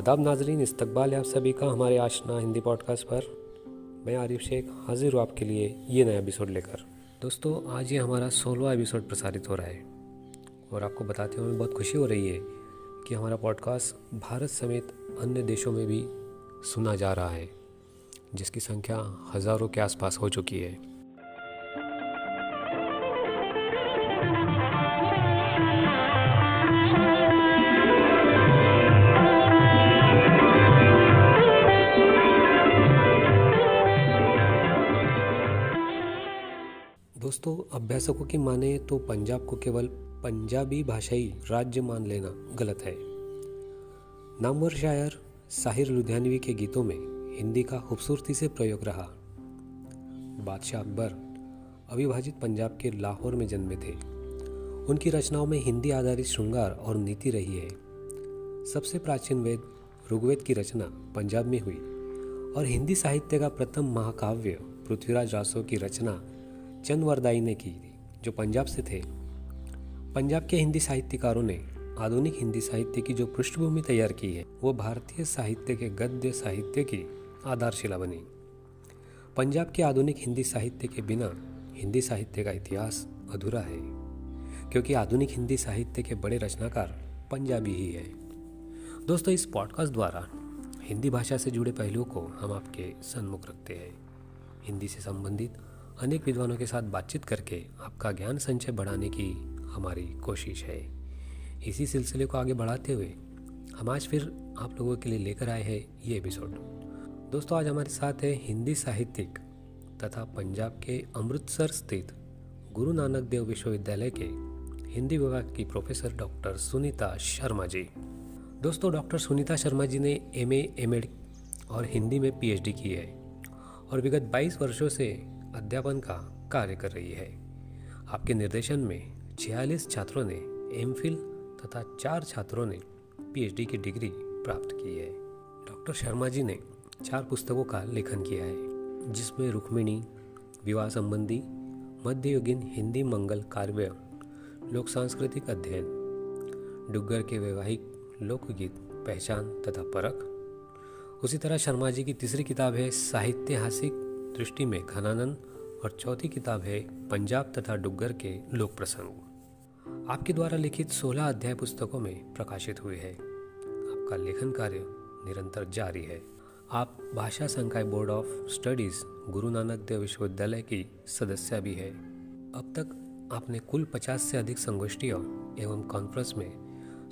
आदाब नाजरीन, इस्तक़बाल है आप सभी का हमारे आशना हिंदी पॉडकास्ट पर। मैं आरिफ शेख हाजिर हूँ आपके लिए ये नया एपिसोड लेकर। दोस्तों, आज ये हमारा 16वां एपिसोड प्रसारित हो रहा है और आपको बताते हुए हमें बहुत खुशी हो रही है कि हमारा पॉडकास्ट भारत समेत अन्य देशों में भी सुना जा रहा है, जिसकी संख्या हज़ारों के आसपास हो चुकी है। दोस्तों, अभ्यासकों की माने तो पंजाब को केवल पंजाबी भाषाई राज्य मान लेना गलत है। नामवर शायर साहिर लुधियानवी के गीतों में हिंदी का खूबसूरती से प्रयोग रहा। बादशाह अकबर अविभाजित पंजाब के लाहौर में जन्मे थे। उनकी रचनाओं में हिंदी आधारित श्रृंगार और नीति रही है। सबसे प्राचीन वेद ऋग्वेद की रचना पंजाब में हुई और हिंदी साहित्य का प्रथम महाकाव्य पृथ्वीराज रासव की रचना चंदवरदाई ने की, जो पंजाब से थे। पंजाब के हिंदी साहित्यकारों ने आधुनिक हिंदी साहित्य की जो पृष्ठभूमि तैयार की है, वो भारतीय साहित्य के गद्य साहित्य की आधारशिला बनी। पंजाब के आधुनिक हिंदी साहित्य के बिना हिंदी साहित्य का इतिहास अधूरा है, क्योंकि आधुनिक हिंदी साहित्य के बड़े रचनाकार पंजाबी ही है। दोस्तों, इस पॉडकास्ट द्वारा हिंदी भाषा से जुड़े पहलुओं को हम आपके सन्मुख रखते हैं। हिंदी से संबंधित अनेक विद्वानों के साथ बातचीत करके आपका ज्ञान संचय बढ़ाने की हमारी कोशिश है। इसी सिलसिले को आगे बढ़ाते हुए हम आज फिर आप लोगों के लिए लेकर आए हैं ये एपिसोड। दोस्तों, आज हमारे साथ है हिंदी साहित्यिक तथा पंजाब के अमृतसर स्थित गुरु नानक देव विश्वविद्यालय के हिंदी विभाग की प्रोफेसर डॉक्टर सुनीता शर्मा जी। दोस्तों, डॉक्टर सुनीता शर्मा जी ने MA, MA और हिंदी में PhD की है और विगत 22 वर्षों से अध्यापन का कार्य कर रही है। आपके निर्देशन में 46 छात्रों ने MPhil तथा 4 छात्रों ने PhD की डिग्री प्राप्त की है। डॉक्टर शर्मा जी ने 4 पुस्तकों का लेखन किया है, जिसमें रुक्मिणी, विवाह संबंधी, मध्ययुगीन हिंदी मंगल काव्य, लोक सांस्कृतिक अध्ययन, डुग्गर के वैवाहिक लोकगीत पहचान तथा परख। उसी तरह शर्मा जी की तीसरी किताब है साहित्यहासिक दृष्टि में खनानन और चौथी किताब है पंजाब तथा डुग्गर के लोक प्रसंग। आपके द्वारा लिखित 16 अध्याय पुस्तकों में प्रकाशित हुए हैं। आपका लेखन कार्य निरंतर जारी है। आप भाषा संकाय board of studies Guru Nanak Dev विश्वविद्यालय की सदस्य भी है। अब तक आपने कुल 50 से अधिक संगोष्ठियों एवं कॉन्फ्रेंस में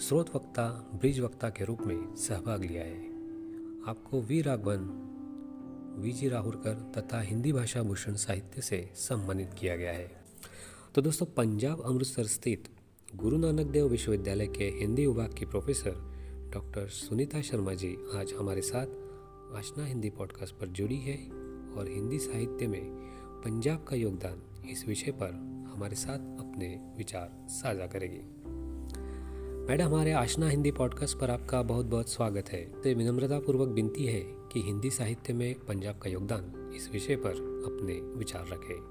स्रोत वक्ता, ब्रिज वक्ता के रूप में सहभाग लिया है। आपको वी राघवन, VG राहुलकर तथा हिंदी भाषा भूषण साहित्य से सम्मानित किया गया है। तो दोस्तों, पंजाब अमृतसर स्थित गुरु नानक देव विश्वविद्यालय के हिंदी विभाग की प्रोफेसर डॉक्टर सुनीता शर्मा जी आज हमारे साथ आशना हिंदी पॉडकास्ट पर जुड़ी है और हिंदी साहित्य में पंजाब का योगदान इस विषय पर हमारे साथ अपने विचार साझा करेगी। मैडम, हमारे आशना हिंदी पॉडकास्ट पर आपका बहुत बहुत स्वागत है। तो विनम्रतापूर्वक विनती है कि हिंदी साहित्य में पंजाब का योगदान इस विषय पर अपने विचार रखें।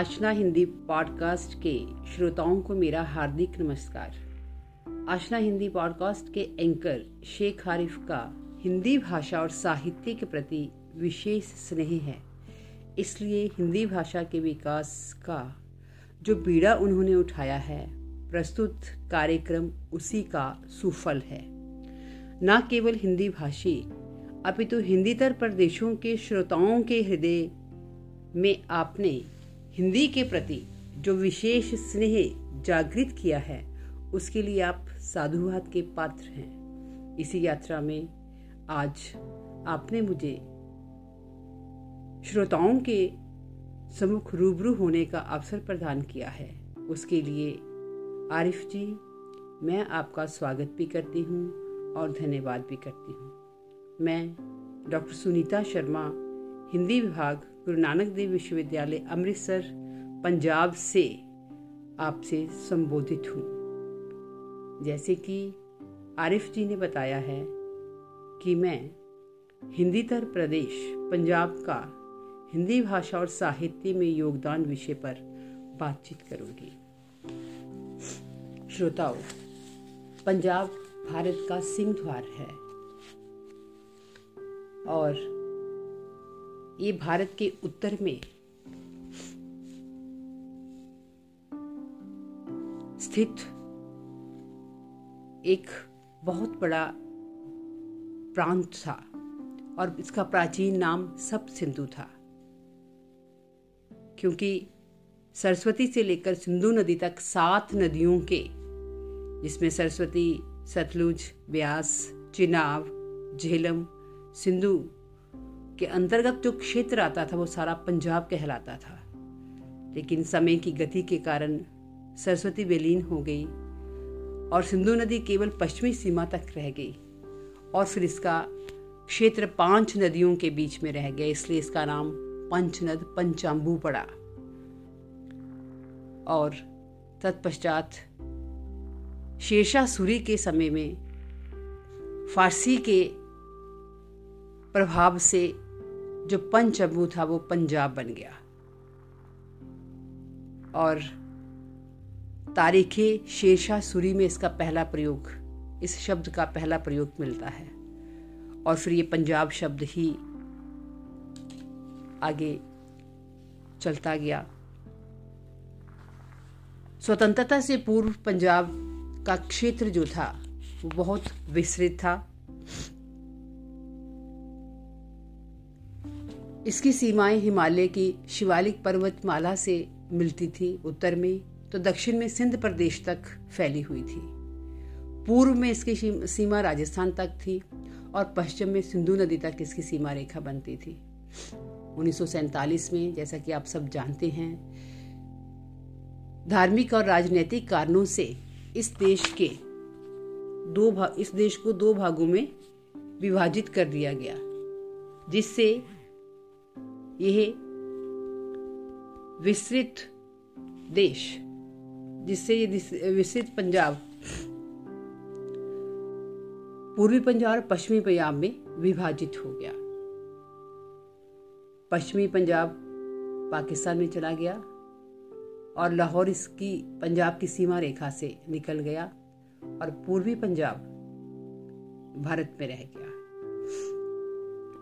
आशना हिंदी पॉडकास्ट के श्रोताओं को मेरा हार्दिक नमस्कार। आशना हिंदी पॉडकास्ट के एंकर शेख आरिफ का हिंदी भाषा और साहित्य के प्रति विशेष स्नेह है, इसलिए हिंदी भाषा के विकास का जो बीड़ा उन्होंने उठाया है, प्रस्तुत कार्यक्रम उसी का सुफल है। न केवल हिंदी भाषी अपितु हिंदीतर प्रदेशों के श्रोताओं के हृदय में आपने हिंदी के प्रति जो विशेष स्नेह जागृत किया है, उसके लिए आप साधुवाद के पात्र हैं। इसी यात्रा में आज आपने मुझे श्रोताओं के सम्मुख रूबरू होने का अवसर प्रदान किया है, उसके लिए आरिफ जी मैं आपका स्वागत भी करती हूँ और धन्यवाद भी करती हूँ। मैं डॉक्टर सुनीता शर्मा, हिंदी विभाग, गुरु नानक देव विश्वविद्यालय, अमृतसर, पंजाब से आपसे संबोधित हूँ। जैसे कि आरिफ जी ने बताया है कि मैं हिंदीतर प्रदेश पंजाब का हिंदी भाषा और साहित्य में योगदान विषय पर बातचीत करूंगी। श्रोताओं, पंजाब भारत का सिंहद्वार है और ये भारत के उत्तर में स्थित एक बहुत बड़ा प्रांत था और इसका प्राचीन नाम सब सिंधु था, क्योंकि सरस्वती से लेकर सिंधु नदी तक 7 नदियों के, जिसमें सरस्वती, सतलुज, ब्यास, चिनाब, झेलम, सिंधु के अंतर्गत जो क्षेत्र आता था वो सारा पंजाब कहलाता था। लेकिन समय की गति के कारण सरस्वती विलीन हो गई और सिंधु नदी केवल पश्चिमी सीमा तक रह गई और फिर इसका क्षेत्र 5 नदियों के बीच में रह गया, इसलिए इसका नाम पंचनद पंचाम्बू पड़ा। और तत्पश्चात शेरशाह सूरी के समय में फारसी के प्रभाव से जो पंचम्बू था वो पंजाब बन गया। और तारीखे शेरशाह सूरी में इसका पहला प्रयोग, इस शब्द का पहला प्रयोग मिलता है और फिर ये पंजाब शब्द ही आगे चलता गया। स्वतंत्रता से पूर्व पंजाब का क्षेत्र जो था वो बहुत विस्तृत था। इसकी सीमाएं हिमालय की शिवालिक पर्वतमाला से मिलती थी उत्तर में, तो दक्षिण में सिंध प्रदेश तक फैली हुई थी। पूर्व में इसकी सीमा राजस्थान तक थी और पश्चिम में सिंधु नदी तक इसकी सीमा रेखा बनती थी। 1947 में, जैसा कि आप सब जानते हैं, धार्मिक और राजनीतिक कारणों से इस देश को 2 भागों में विभाजित कर दिया गया, जिससे यह विस्तृत देश, जिससे ये विस्तृत पंजाब पूर्वी पंजाब और पश्चिमी पंजाब में विभाजित हो गया। पश्चिमी पंजाब पाकिस्तान में चला गया और लाहौर इसकी पंजाब की सीमा रेखा से निकल गया और पूर्वी पंजाब भारत में रह गया।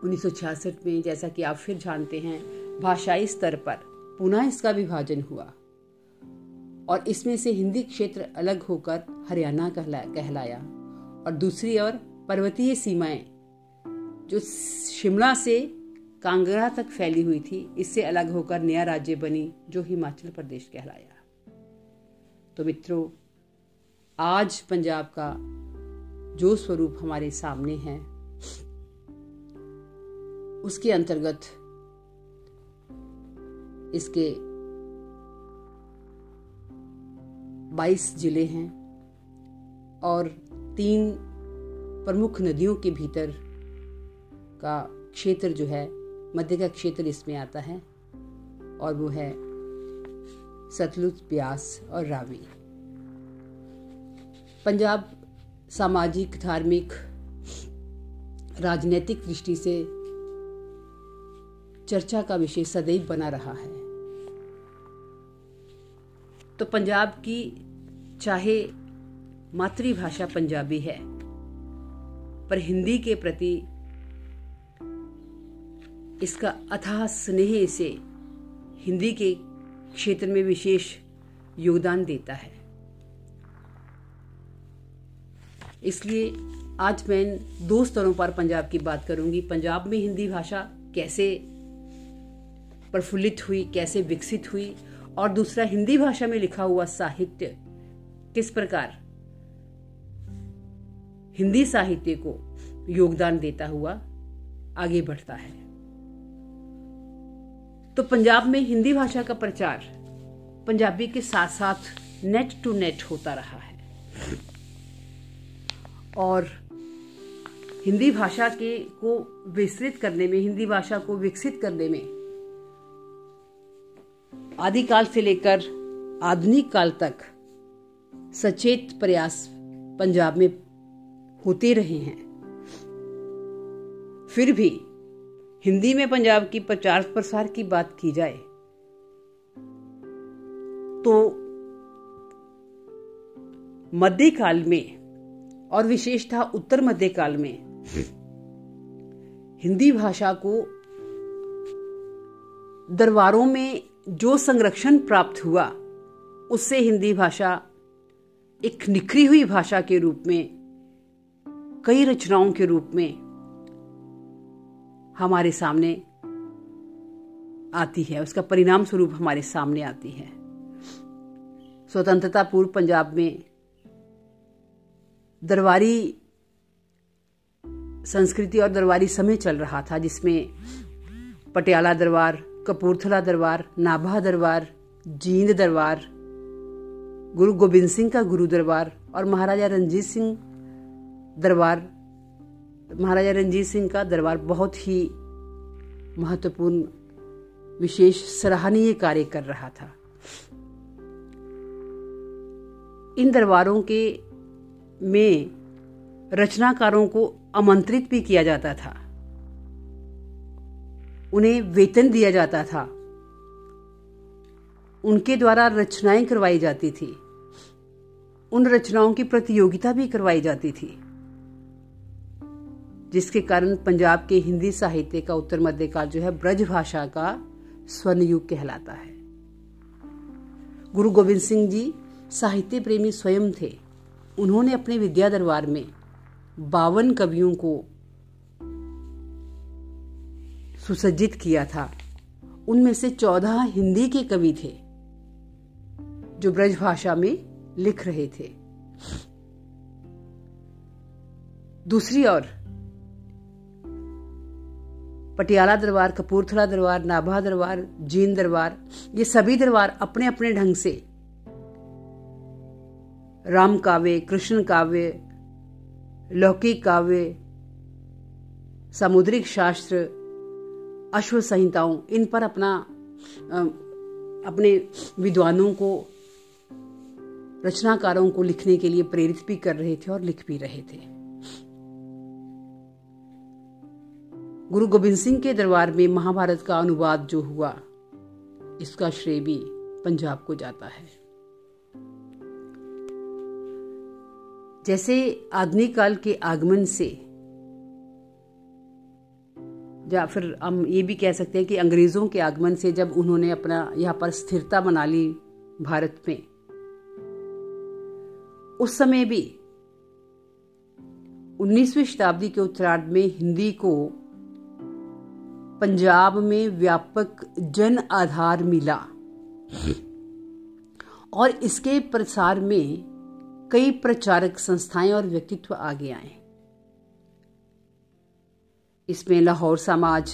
1966 में, जैसा कि आप फिर जानते हैं, भाषाई स्तर पर पुनः इसका विभाजन हुआ और इसमें से हिंदी क्षेत्र अलग होकर हरियाणा कहलाया और दूसरी ओर पर्वतीय सीमाएं जो शिमला से कांगड़ा तक फैली हुई थी, इससे अलग होकर नया राज्य बनी जो हिमाचल प्रदेश कहलाया। तो मित्रों, आज पंजाब का जो स्वरूप हमारे सामने है उसके अंतर्गत इसके 22 जिले हैं और 3 प्रमुख नदियों के भीतर का क्षेत्र जो है, मध्य का क्षेत्र इसमें आता है और वो है सतलुज, ब्यास और रावी। पंजाब सामाजिक, धार्मिक, राजनीतिक दृष्टि से चर्चा का विषय सदैव बना रहा है। तो पंजाब की चाहे मातृभाषा पंजाबी है पर हिंदी के प्रति इसका अथाह स्नेह से हिंदी के क्षेत्र में विशेष योगदान देता है। इसलिए आज मैं 2 स्तरों पर पंजाब की बात करूंगी। पंजाब में हिंदी भाषा कैसे प्रफुल्लित हुई, कैसे विकसित हुई, और दूसरा हिंदी भाषा में लिखा हुआ साहित्य किस प्रकार हिंदी साहित्य को योगदान देता हुआ आगे बढ़ता है। तो पंजाब में हिंदी भाषा का प्रचार पंजाबी के साथ साथ नेट टू नेट होता रहा है और हिंदी भाषा को विस्तृत करने में, हिंदी भाषा को विकसित करने में आदिकाल से लेकर आधुनिक काल तक सचेत प्रयास पंजाब में होते रहे हैं। फिर भी हिंदी में पंजाब की प्रचार प्रसार की बात की जाए तो मध्यकाल में और विशेषतः उत्तर मध्यकाल में हिंदी भाषा को दरबारों में जो संरक्षण प्राप्त हुआ उससे हिंदी भाषा एक निखरी हुई भाषा के रूप में, कई रचनाओं के रूप में हमारे सामने आती है, उसका परिणाम स्वरूप हमारे सामने आती है। स्वतंत्रता पूर्व पंजाब में दरबारी संस्कृति और दरबारी समय चल रहा था, जिसमें पटियाला दरबार, कपूरथला दरबार, नाभा दरबार, जींद दरबार, गुरु गोविंद सिंह का गुरु दरबार और महाराजा रंजीत सिंह का दरबार बहुत ही महत्वपूर्ण विशेष सराहनीय कार्य कर रहा था। इन दरबारों के में रचनाकारों को आमंत्रित भी किया जाता था, उन्हें वेतन दिया जाता था, उनके द्वारा रचनाएं करवाई जाती थी, उन रचनाओं की प्रतियोगिता भी करवाई जाती थी, जिसके कारण पंजाब के हिंदी साहित्य का उत्तर मध्यकाल जो है ब्रज भाषा का स्वर्णयुग कहलाता है। गुरु गोविंद सिंह जी साहित्य प्रेमी स्वयं थे। उन्होंने अपने विद्या दरबार में 52 कवियों को सुसज्जित किया था। उनमें से 14 हिंदी के कवि थे जो ब्रज भाषा में लिख रहे थे। दूसरी ओर पटियाला दरबार, कपूरथला दरबार, नाभा दरबार, जींद दरबार, ये सभी दरबार अपने अपने ढंग से राम काव्य, कृष्ण काव्य, लौकिक काव्य, सामुद्रिक शास्त्र, अश्व संहिताओं, इन पर अपने विद्वानों को, रचनाकारों को लिखने के लिए प्रेरित भी कर रहे थे और लिख भी रहे थे। गुरु गोविंद सिंह के दरबार में महाभारत का अनुवाद जो हुआ, इसका श्रेय भी पंजाब को जाता है। जैसे आधुनिक काल के आगमन से, या फिर हम ये भी कह सकते हैं कि अंग्रेजों के आगमन से, जब उन्होंने अपना यहाँ पर स्थिरता बना ली भारत में, उस समय भी 19वीं शताब्दी के उत्तरार्ध में हिंदी को पंजाब में व्यापक जन आधार मिला और इसके प्रसार में कई प्रचारक संस्थाएं और व्यक्तित्व आगे आए। इसमें लाहौर समाज,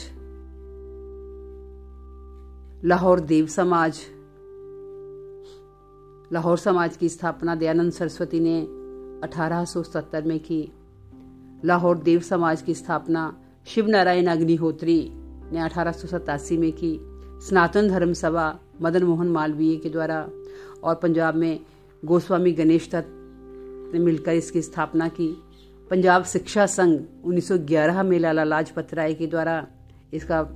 लाहौर देव समाज, लाहौर समाज की स्थापना दयानंद सरस्वती ने 1870 में की। लाहौर देव समाज की स्थापना शिवनारायण अग्निहोत्री ने 1887 में की। सनातन धर्म सभा मदन मोहन मालवीय के द्वारा और पंजाब में गोस्वामी गणेश दत्त ने मिलकर इसकी स्थापना की। पंजाब शिक्षा संघ 1911 में लाला लाजपत राय के द्वारा इसका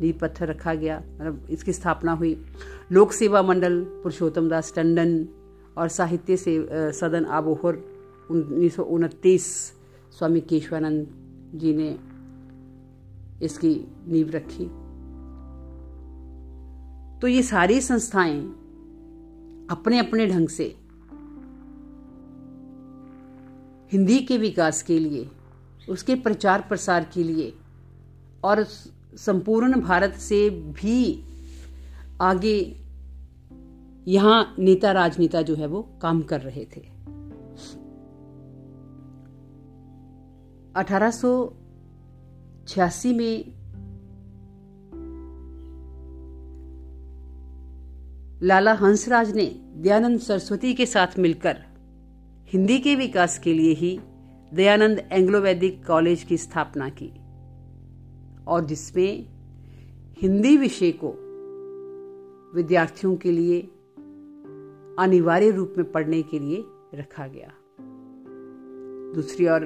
नींव पत्थर रखा गया, मतलब इसकी स्थापना हुई। लोक सेवा मंडल पुरुषोत्तम दास टंडन और साहित्य से सदन आबोहर 1929 स्वामी केशवानंद जी ने इसकी नींव रखी। तो ये सारी संस्थाएं अपने अपने ढंग से हिंदी के विकास के लिए, उसके प्रचार प्रसार के लिए और संपूर्ण भारत से भी आगे यहाँ नेता राजनेता जो है वो काम कर रहे थे। 1886 में लाला हंसराज ने दयानंद सरस्वती के साथ मिलकर हिंदी के विकास के लिए ही दयानंद एंग्लो वैदिक कॉलेज की स्थापना की और जिसमें हिंदी विषय को विद्यार्थियों के लिए अनिवार्य रूप में पढ़ने के लिए रखा गया। दूसरी ओर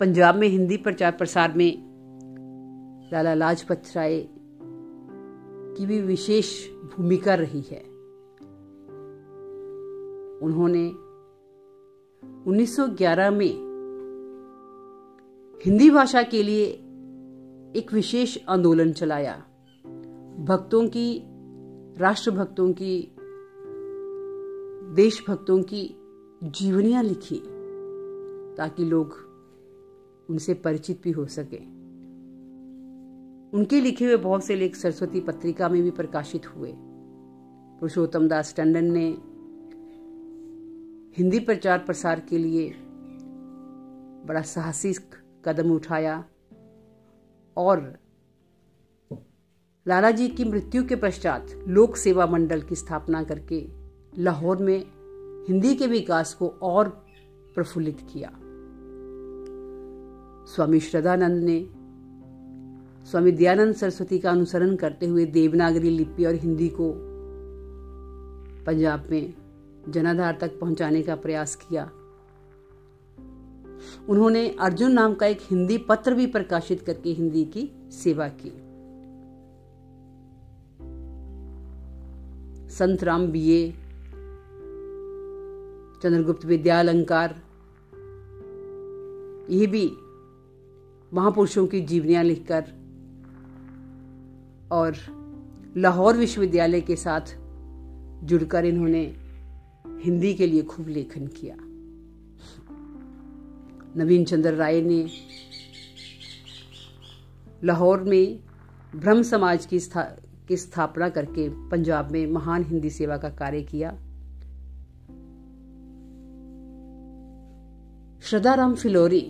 पंजाब में हिंदी प्रचार प्रसार में लाला लाजपत राय की भी विशेष भूमिका रही है। उन्होंने 1911 में हिंदी भाषा के लिए एक विशेष आंदोलन चलाया। भक्तों की, राष्ट्रभक्तों की, देशभक्तों की जीवनियां लिखी ताकि लोग उनसे परिचित भी हो सके। उनके लिखे हुए बहुत से लेख सरस्वती पत्रिका में भी प्रकाशित हुए। पुरुषोत्तम दास टंडन ने हिंदी प्रचार प्रसार के लिए बड़ा साहसिक कदम उठाया और लाला जी की मृत्यु के पश्चात लोक सेवा मंडल की स्थापना करके लाहौर में हिंदी के विकास को और प्रफुल्लित किया। स्वामी श्रद्धानंद ने स्वामी दयानंद सरस्वती का अनुसरण करते हुए देवनागरी लिपि और हिंदी को पंजाब में जनाधार तक पहुंचाने का प्रयास किया। उन्होंने अर्जुन नाम का एक हिंदी पत्र भी प्रकाशित करके हिंदी की सेवा की। संत राम बीए, चंद्रगुप्त विद्या अलंकार, ये भी महापुरुषों की जीवनियां लिखकर और लाहौर विश्वविद्यालय के साथ जुड़कर इन्होंने हिंदी के लिए खूब लेखन किया। नवीन चंद्र राय ने लाहौर में ब्रह्म समाज की स्थापना करके पंजाब में महान हिंदी सेवा का कार्य किया। श्रद्धाराम फिलौरी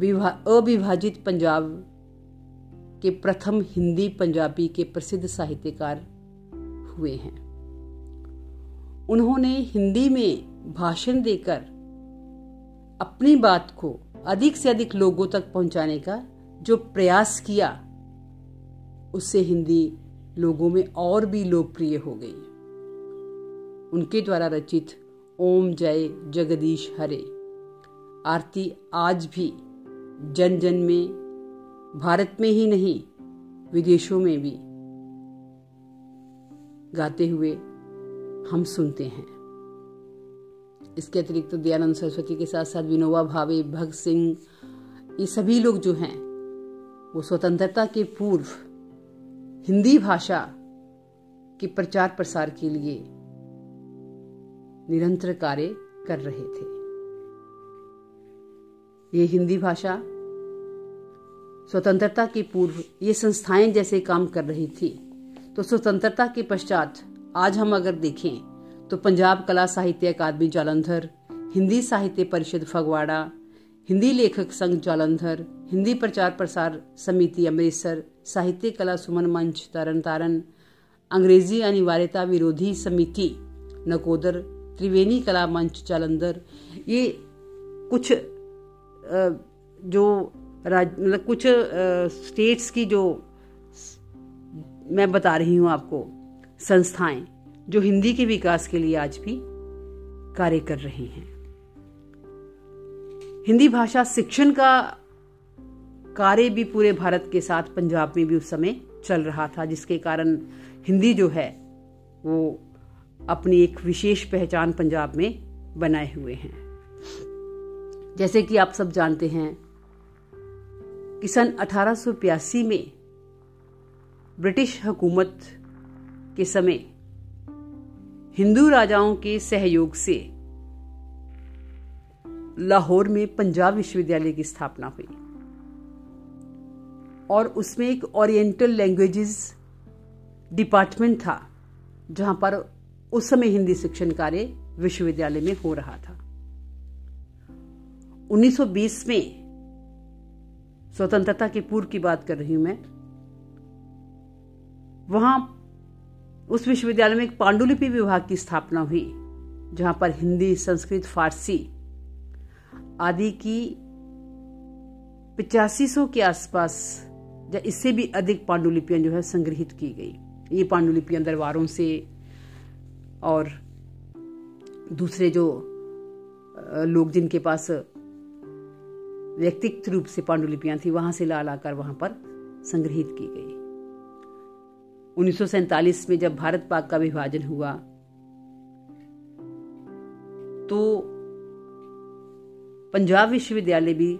अविभाजित पंजाब के प्रथम हिंदी पंजाबी के प्रसिद्ध साहित्यकार हुए हैं। उन्होंने हिंदी में भाषण देकर अपनी बात को अधिक से अधिक लोगों तक पहुंचाने का जो प्रयास किया, उससे हिंदी लोगों में और भी लोकप्रिय हो गई। उनके द्वारा रचित ओम जय जगदीश हरे आरती आज भी जन जन में, भारत में ही नहीं विदेशों में भी गाते हुए हम सुनते हैं। इसके अतिरिक्त तो दयानंद सरस्वती के साथ साथ विनोबा भावे, भगत सिंह, ये सभी लोग जो हैं वो स्वतंत्रता के पूर्व हिंदी भाषा के प्रचार प्रसार के लिए निरंतर कार्य कर रहे थे। ये हिंदी भाषा स्वतंत्रता के पूर्व ये संस्थाएं जैसे काम कर रही थी, तो स्वतंत्रता के पश्चात आज हम अगर देखें तो पंजाब कला साहित्य अकादमी जालंधर, हिंदी साहित्य परिषद फगवाड़ा, हिंदी लेखक संघ जालंधर, हिंदी प्रचार प्रसार समिति अमृतसर, साहित्य कला सुमन मंच तरन तारण, अंग्रेजी अनिवार्यता विरोधी समिति नकोदर, त्रिवेणी कला मंच जालंधर, ये कुछ जो मतलब कुछ स्टेट्स की जो मैं बता रही हूँ आपको संस्थाएं जो हिंदी के विकास के लिए आज भी कार्य कर रही हैं। हिंदी भाषा शिक्षण का कार्य भी पूरे भारत के साथ पंजाब में भी उस समय चल रहा था, जिसके कारण हिंदी जो है वो अपनी एक विशेष पहचान पंजाब में बनाए हुए हैं। जैसे कि आप सब जानते हैं कि सन 1885 में ब्रिटिश हुकूमत के समय हिंदू राजाओं के सहयोग से लाहौर में पंजाब विश्वविद्यालय की स्थापना हुई और उसमें एक ओरिएंटल लैंग्वेजेस डिपार्टमेंट था, जहां पर उस समय हिंदी शिक्षण कार्य विश्वविद्यालय में हो रहा था। 1920 में, स्वतंत्रता के पूर्व की बात कर रही हूं मैं, वहां उस विश्वविद्यालय में एक पांडुलिपि विभाग की स्थापना हुई, जहां पर हिंदी, संस्कृत, फारसी आदि की 8500 के आसपास या इससे भी अधिक पांडुलिपियां जो है संग्रहित की गई। ये पांडुलिपियां दरबारों से और दूसरे जो लोग जिनके पास व्यक्तिगत रूप से पांडुलिपियां थी, वहां से ला लाकर वहां पर संग्रहित की गई। 1947 में जब भारत पाक का विभाजन हुआ तो पंजाब विश्वविद्यालय भी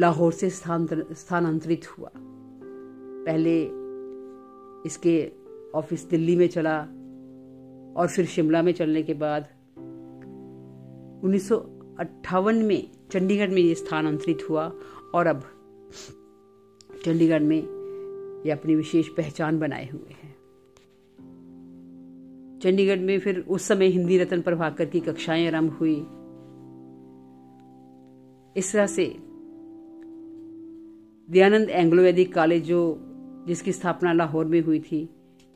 लाहौर से स्थानांतरित हुआ। पहले इसके ऑफिस दिल्ली में चला और फिर शिमला में चलने के बाद 1958 में चंडीगढ़ में ये स्थानांतरित हुआ और अब चंडीगढ़ में ये अपनी विशेष पहचान बनाए हुए हैं। चंडीगढ़ में फिर उस समय हिंदी रत्न प्रभाकर की कक्षाएं आरंभ हुई। इस तरह से दयानंद एंग्लो वैदिक कॉलेज जिसकी स्थापना लाहौर में हुई थी,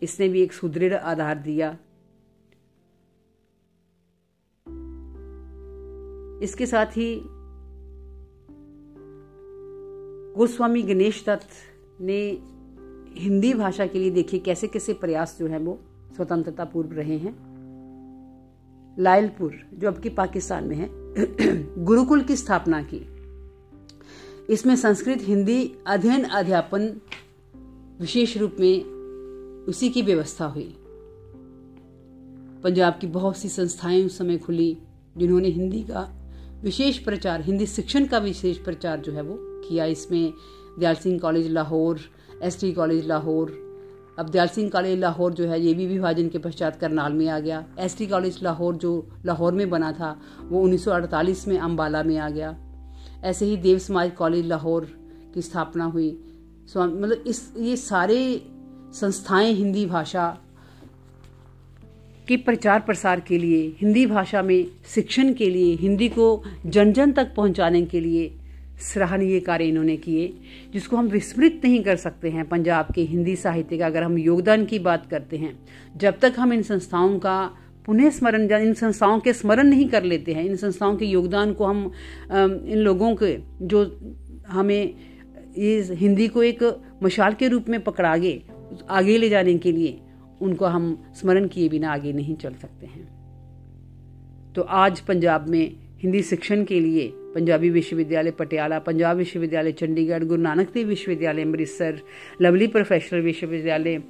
इसने भी एक सुदृढ़ आधार दिया। इसके साथ ही गोस्वामी गणेश दत्त ने हिंदी भाषा के लिए देखिए कैसे कैसे प्रयास जो है वो स्वतंत्रता पूर्व रहे हैं। लायलपुर जो अब की पाकिस्तान में है, गुरुकुल की स्थापना की। इसमें संस्कृत हिंदी अध्ययन अध्यापन विशेष रूप में उसी की व्यवस्था हुई। पंजाब की बहुत सी संस्थाएं उस समय खुली जिन्होंने हिंदी का विशेष प्रचार, हिंदी शिक्षण का विशेष प्रचार जो है वो किया। इसमें Dayal Singh college Lahore, ST college Lahore, अब दयाल सिंह कॉलेज लाहौर जो है ये भी विभाजन के पश्चात करनाल में आ गया। एसटी कॉलेज लाहौर जो लाहौर में बना था वो 1948 में अम्बाला में आ गया। ऐसे ही देव समाज कॉलेज लाहौर की स्थापना हुई। मतलब ये सारे संस्थाएं हिंदी भाषा के प्रचार प्रसार के लिए, हिंदी भाषा में शिक्षण के लिए, हिंदी को जन जन तक पहुंचाने के लिए सराहनीय कार्य इन्होंने किए, जिसको हम विस्मृत नहीं कर सकते हैं। पंजाब के हिंदी साहित्य का अगर हम योगदान की बात करते हैं, जब तक हम इन संस्थाओं का पुनः स्मरण, इन संस्थाओं के स्मरण नहीं कर लेते हैं, इन संस्थाओं के योगदान को हम इन लोगों के जो हमें ये हिंदी को एक मशाल के रूप में पकड़ा आगे ले जाने के लिए, उनको हम स्मरण किए बिना आगे नहीं चल सकते हैं। तो आज पंजाब में हिंदी शिक्षण के लिए पंजाबी विश्वविद्यालय पटियाला, पंजाब विश्वविद्यालय चंडीगढ़, गुरु नानक देव विश्वविद्यालय अमृतसर, लवली प्रोफेशनल विश्वविद्यालय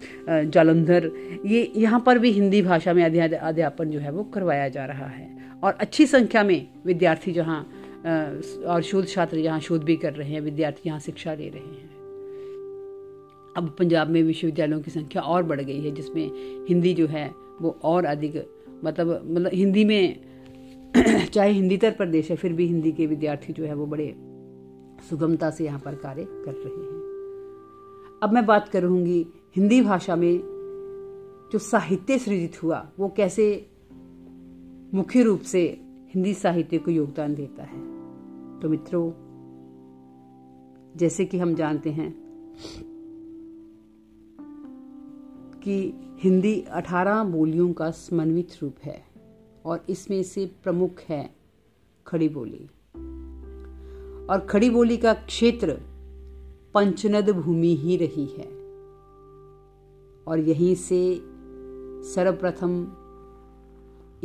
जालंधर, ये यहाँ पर भी हिंदी भाषा में अध्यापन जो है वो करवाया जा रहा है। और अच्छी संख्या में विद्यार्थी जहाँ और शोध छात्र यहाँ शोध भी कर रहे हैं, विद्यार्थी यहाँ शिक्षा ले रहे हैं। अब पंजाब में विश्वविद्यालयों की संख्या और बढ़ गई है, जिसमें हिंदी जो है वो और अधिक मतलब हिंदी में, चाहे हिंदी तर प्रदेश है फिर भी हिंदी के विद्यार्थी जो है वो बड़े सुगमता से यहाँ पर कार्य कर रहे हैं। अब मैं बात करूँगी हिंदी भाषा में जो साहित्य सृजित हुआ वो कैसे मुख्य रूप से हिंदी साहित्य को योगदान देता है। तो मित्रों, जैसे कि हम जानते हैं कि हिंदी 18 बोलियों का समन्वित रूप है और इसमें से प्रमुख है खड़ी बोली। और खड़ी बोली का क्षेत्र पंचनद भूमि ही रही है और यहीं से सर्वप्रथम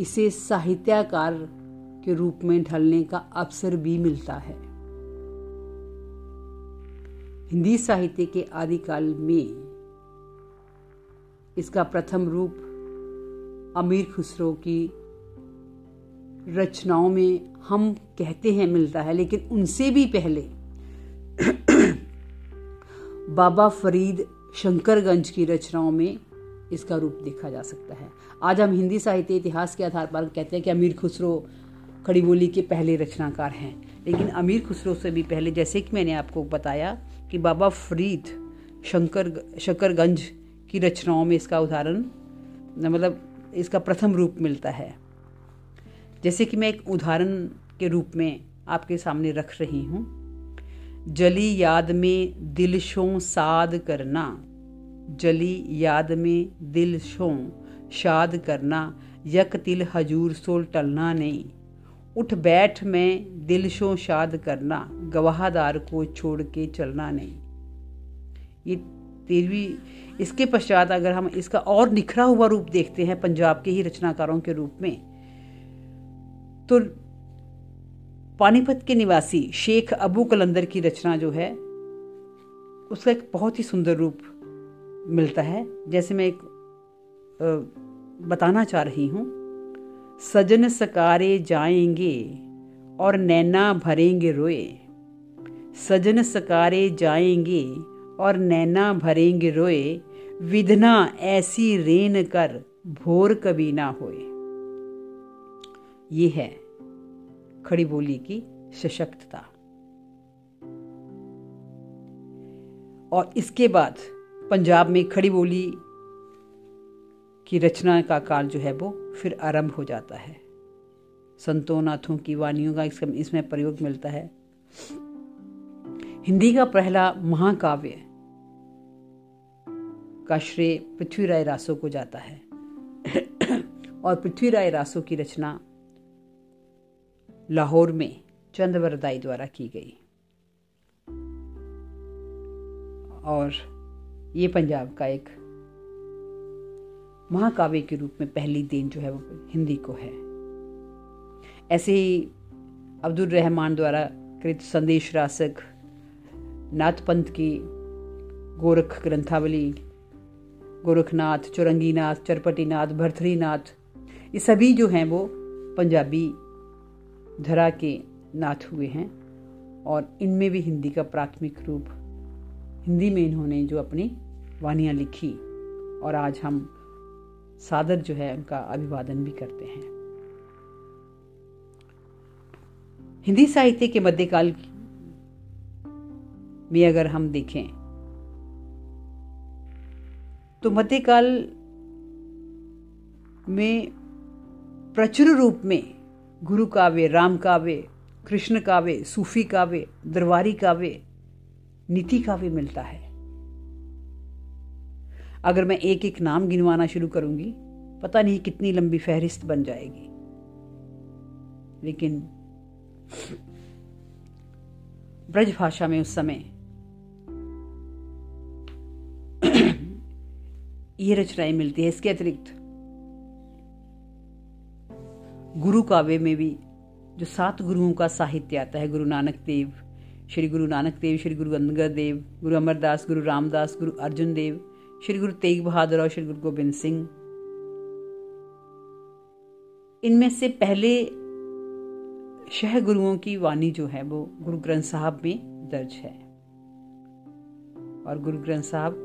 इसे साहित्यकार के रूप में ढलने का अवसर भी मिलता है। हिंदी साहित्य के आदिकाल में इसका प्रथम रूप अमीर खुसरो की रचनाओं में हम कहते हैं मिलता है, लेकिन उनसे भी पहले बाबा फरीद शंकरगंज की रचनाओं में इसका रूप देखा जा सकता है। आज हम हिंदी साहित्य इतिहास के आधार पर कहते हैं कि अमीर खुसरो खड़ी बोली के पहले रचनाकार हैं, लेकिन अमीर खुसरो से भी पहले, जैसे कि मैंने आपको बताया कि बाबा फरीद शंकरगंज की रचनाओं में इसका उदाहरण, मतलब इसका प्रथम रूप मिलता है। जैसे कि मैं एक उदाहरण के रूप में आपके सामने रख रही हूँ, जली याद में दिल शों शाद करना, जली याद में दिल शों शाद करना, यक तिल हजूर सोल टलना नहीं, उठ बैठ में दिल शों शाद करना, गवाहदार को छोड़ के चलना नहीं। ये 13वीं, इसके पश्चात अगर हम इसका और निखरा हुआ रूप देखते हैं पंजाब के ही रचनाकारों के रूप में, तो पानीपत के निवासी शेख अबू कलंदर की रचना जो है उसका एक बहुत ही सुंदर रूप मिलता है, जैसे मैं एक बताना चाह रही हूँ। सजन सकारे जाएंगे और नैना भरेंगे रोए, सजन सकारे जाएंगे और नैना भरेंगे रोए, विधना ऐसी रेन कर भोर कभी ना होए। ये है खड़ी बोली की सशक्तता। और इसके बाद पंजाब में खड़ी बोली की रचना का काल जो है वो फिर आरंभ हो जाता है। संतों नाथों की वाणियों का इसमें प्रयोग मिलता है। हिंदी का पहला महाकाव्य का श्रेय पृथ्वीराज रासव को जाता है और पृथ्वीराज रासव की रचना लाहौर में चंदवरदाई द्वारा की गई और ये पंजाब का एक महाकाव्य के रूप में पहली देन जो है वो हिंदी को है। ऐसे ही अब्दुल रहमान द्वारा कृत संदेश रासक, नाथपंथ की गोरख ग्रंथावली, गोरखनाथ, चौरंगीनाथ, चरपटीनाथ, भरथरीनाथ, ये सभी जो हैं वो पंजाबी धरा के नाथ हुए हैं और इनमें भी हिंदी का प्राथमिक रूप, हिंदी में इन्होंने जो अपनी वाणियाँ लिखी और आज हम सादर जो है उनका अभिवादन भी करते हैं। हिंदी साहित्य के मध्यकाल में अगर हम देखें तो मध्यकाल में प्रचुर रूप में गुरु काव्य, राम काव्य, कृष्ण काव्य, सूफी काव्य, दरबारी काव्य, नीति काव्य मिलता है। अगर मैं एक एक नाम गिनवाना शुरू करूंगी पता नहीं कितनी लंबी फहरिस्त बन जाएगी, लेकिन ब्रज भाषा में उस समय ये रचनाएं मिलती है। इसके अतिरिक्त गुरु काव्य में भी जो 7 गुरुओं का साहित्य आता है, गुरु नानक देव, श्री गुरु नानक देव, श्री गुरु अंगद देव, गुरु अमरदास, गुरु रामदास, गुरु अर्जुन देव, श्री गुरु तेग बहादुर और श्री गुरु गोविंद सिंह, इनमें से पहले शह गुरुओं की वाणी जो है वो गुरु ग्रंथ साहब में दर्ज है और गुरु ग्रंथ साहब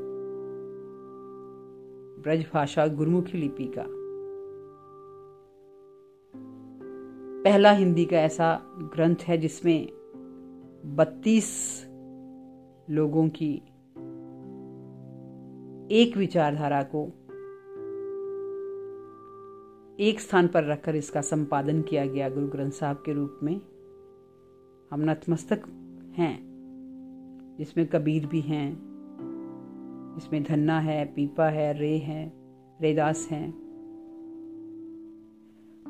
ब्रज भाषा गुरुमुखी लिपि का पहला हिंदी का ऐसा ग्रंथ है जिसमें 32 लोगों की एक विचारधारा को एक स्थान पर रखकर इसका संपादन किया गया। गुरु ग्रंथ साहब के रूप में हम नतमस्तक हैं, जिसमें कबीर भी हैं, इसमें धन्ना है, पीपा है, रे है, रेदास हैं।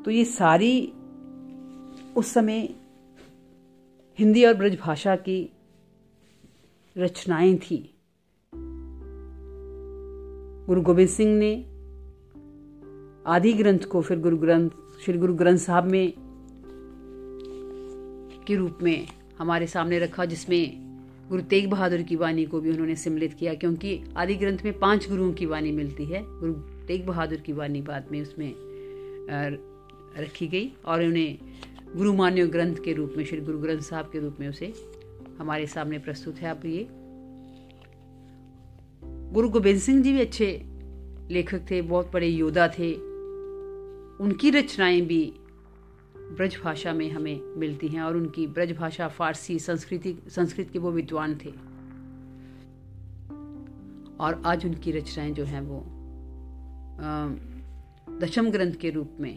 तो ये सारी उस समय हिंदी और ब्रज भाषा की रचनाएं थी। गुरु गोविंद सिंह ने आदि ग्रंथ को फिर गुरु ग्रंथ, श्री गुरु ग्रंथ साहब में के रूप में हमारे सामने रखा, जिसमें गुरु तेग बहादुर की वाणी को भी उन्होंने सम्मिलित किया, क्योंकि आदि ग्रंथ में 5 गुरुओं की वाणी मिलती है, गुरु तेग बहादुर की वाणी बाद में उसमें रखी गई और उन्हें गुरु मान्यो ग्रंथ के रूप में, श्री गुरु ग्रंथ साहब के रूप में उसे हमारे सामने प्रस्तुत है। अब ये गुरु गोविंद सिंह जी भी अच्छे लेखक थे, बहुत बड़े योद्धा थे, उनकी रचनाएं भी ब्रज भाषा में हमें मिलती हैं और उनकी ब्रज भाषा फारसी, संस्कृत के वो विद्वान थे और आज उनकी रचनाएं जो हैं वो दशम ग्रंथ के रूप में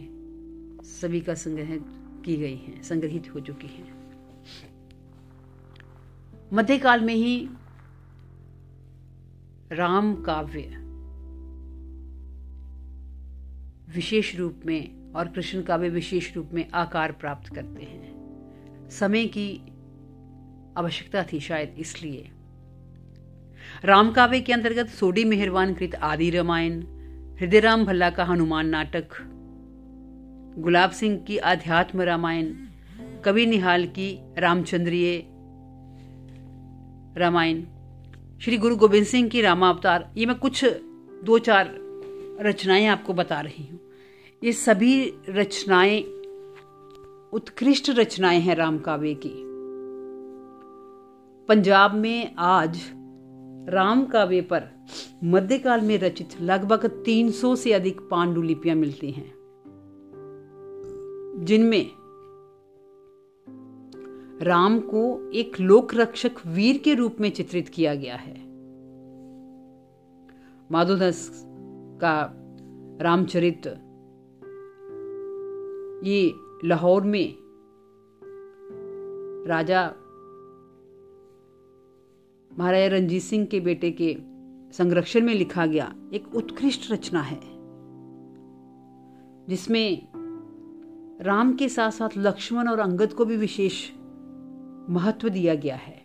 सभी का संग्रह की गई हैं, संग्रहित हो चुकी हैं। मध्यकाल में ही राम काव्य विशेष रूप में और कृष्ण काव्य विशेष रूप में आकार प्राप्त करते हैं। समय की आवश्यकता थी शायद इसलिए। राम काव्य के अंतर्गत सोढी मेहरवान कृत आदि रामायण, हृदयराम भल्ला का हनुमान नाटक, गुलाब सिंह की आध्यात्म रामायण, कवि निहाल की रामचंद्रीय रामायण, श्री गुरु गोविंद सिंह की रामावतार, ये मैं कुछ दो चार रचनाएं आपको बता रही हूँ। ये सभी रचनाएं उत्कृष्ट रचनाएं हैं राम काव्य की। पंजाब में आज राम काव्य पर मध्यकाल में रचित लगभग 300 से अधिक पांडुलिपियां मिलती हैं, जिनमें राम को एक लोक रक्षक वीर के रूप में चित्रित किया गया है। माधोदास का रामचरित ये लाहौर में राजा महाराजा रंजीत सिंह के बेटे के संरक्षण में लिखा गया एक उत्कृष्ट रचना है, जिसमें राम के साथ साथ लक्ष्मण और अंगद को भी विशेष महत्व दिया गया है।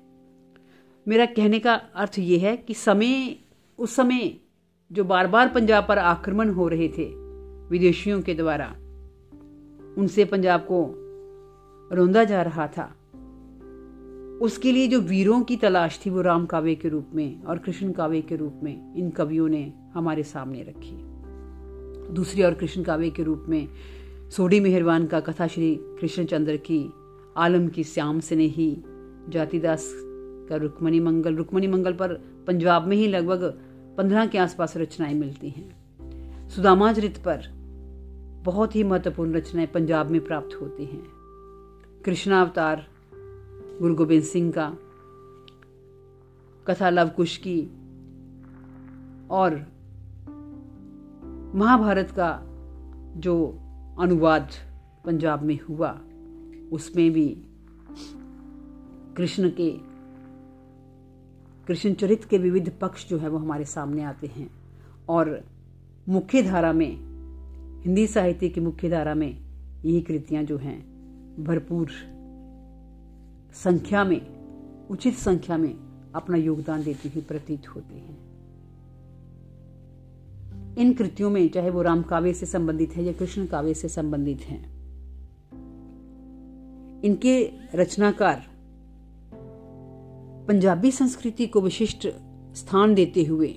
मेरा कहने का अर्थ ये है कि उस समय जो बार बार पंजाब पर आक्रमण हो रहे थे विदेशियों के द्वारा, उनसे पंजाब को रोंदा जा रहा था। उसके लिए जो वीरों की तलाश थी वो राम काव्य के रूप में और कृष्ण काव्य के रूप में इन कवियों ने हमारे सामने रखी। दूसरी और कृष्ण काव्य के रूप में सोढी मेहरवान का कथा श्री कृष्णचंद्र की, आलम की श्याम स्नेही, जातिदास का रुक्मणी मंगल पर पंजाब में ही लगभग 15 के आसपास रचनाएं मिलती हैं। सुदामाचरित पर बहुत ही महत्वपूर्ण रचनाएं पंजाब में प्राप्त होती हैं। कृष्णावतार गुरु गोविंद सिंह का, कथा लवकुश की और महाभारत का जो अनुवाद पंजाब में हुआ, उसमें भी कृष्णचरित के विविध पक्ष जो है वो हमारे सामने आते हैं। और मुख्य धारा में, हिंदी साहित्य की मुख्य धारा में यही कृतियां जो हैं भरपूर संख्या में, उचित संख्या में अपना योगदान देती हुई प्रतीत होती हैं। इन कृतियों में, चाहे वो राम काव्य से संबंधित है या कृष्ण काव्य से संबंधित हैं, इनके रचनाकार पंजाबी संस्कृति को विशिष्ट स्थान देते हुए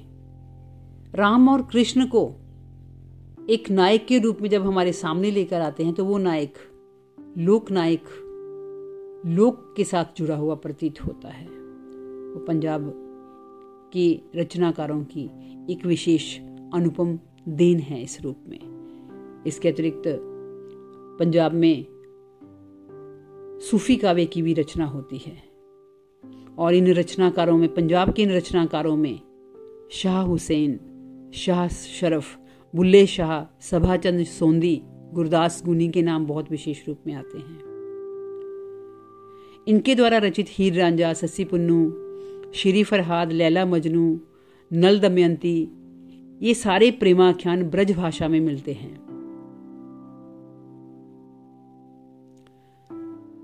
राम और कृष्ण को एक नायक के रूप में जब हमारे सामने लेकर आते हैं, तो वो नायक लोक के साथ जुड़ा हुआ प्रतीत होता है। वो पंजाब के रचनाकारों की एक विशेष अनुपम देन है इस रूप में। इसके अतिरिक्त पंजाब में सूफी काव्य की भी रचना होती है और इन रचनाकारों में, पंजाब के इन रचनाकारों में शाह हुसैन, शाह शरफ, बुल्ले शाह, सभाचंद सोंदी, गुरदास गुनी के नाम बहुत विशेष रूप में आते हैं। इनके द्वारा रचित हीर रांझा, सस्सी पुन्नू, शीरी फरहाद, लैला मजनू, नल दमयंती, ये सारे प्रेमाख्यान ब्रज भाषा में मिलते हैं।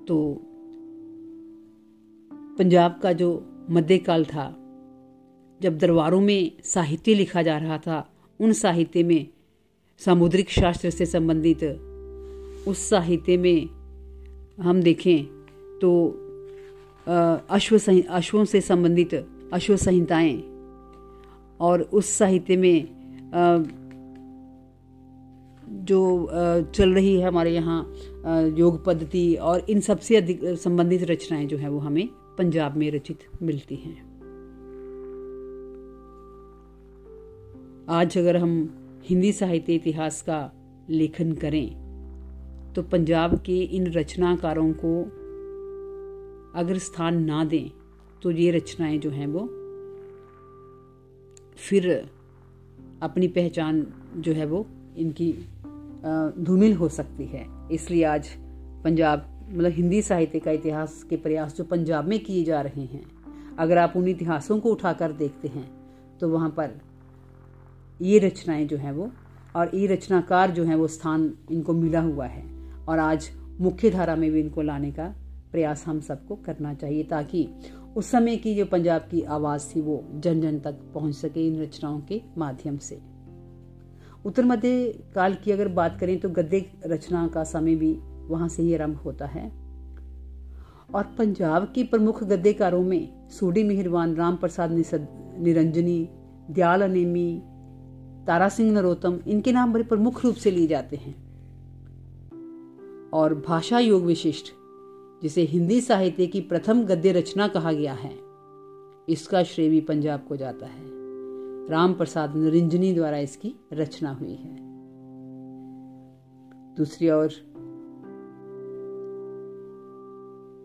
तो पंजाब का जो मध्यकाल था, जब दरबारों में साहित्य लिखा जा रहा था, उन साहित्य में सामुद्रिक शास्त्र से संबंधित, उस साहित्य में हम देखें तो अश्वों से संबंधित अश्व संहिताएं, और उस साहित्य में जो चल रही है हमारे यहाँ योग पद्धति, और इन सबसे अधिक संबंधित रचनाएं जो है वो हमें पंजाब में रचित मिलती हैं। आज अगर हम हिंदी साहित्य इतिहास का लेखन करें तो पंजाब के इन रचनाकारों को अगर स्थान ना दें तो ये रचनाएं जो हैं वो फिर अपनी पहचान जो है वो इनकी धूमिल हो सकती है। इसलिए आज पंजाब, मतलब हिंदी साहित्य का इतिहास के प्रयास जो पंजाब में किए जा रहे हैं, अगर आप उन इतिहासों को उठाकर देखते हैं तो वहाँ पर ये रचनाएं जो हैं वो और ये रचनाकार जो हैं वो स्थान इनको मिला हुआ है, और आज मुख्य धारा में भी इनको लाने का प्रयास हम सबको करना चाहिए, ताकि उस समय की जो पंजाब की आवाज़ थी वो जन जन तक पहुंच सके इन रचनाओं के माध्यम से। उत्तर मध्य काल की अगर बात करें तो गद्य रचना का समय भी वहाँ से ही आरंभ होता है। और पंजाब की प्रमुख गद्देकारों में सोढी मेहरवान, राम प्रसाद निरंजनी, दयाल अनेमी, तारा सिंह नरोत्तम, इनके नाम बड़े प्रमुख रूप से लिए जाते हैं। और भाषा योग विशिष्ट, जिसे हिंदी साहित्य की प्रथम गद्य रचना कहा गया है, इसका श्रेय भी पंजाब को जाता है। राम प्रसाद निरंजनी द्वारा इसकी रचना हुई है। दूसरी ओर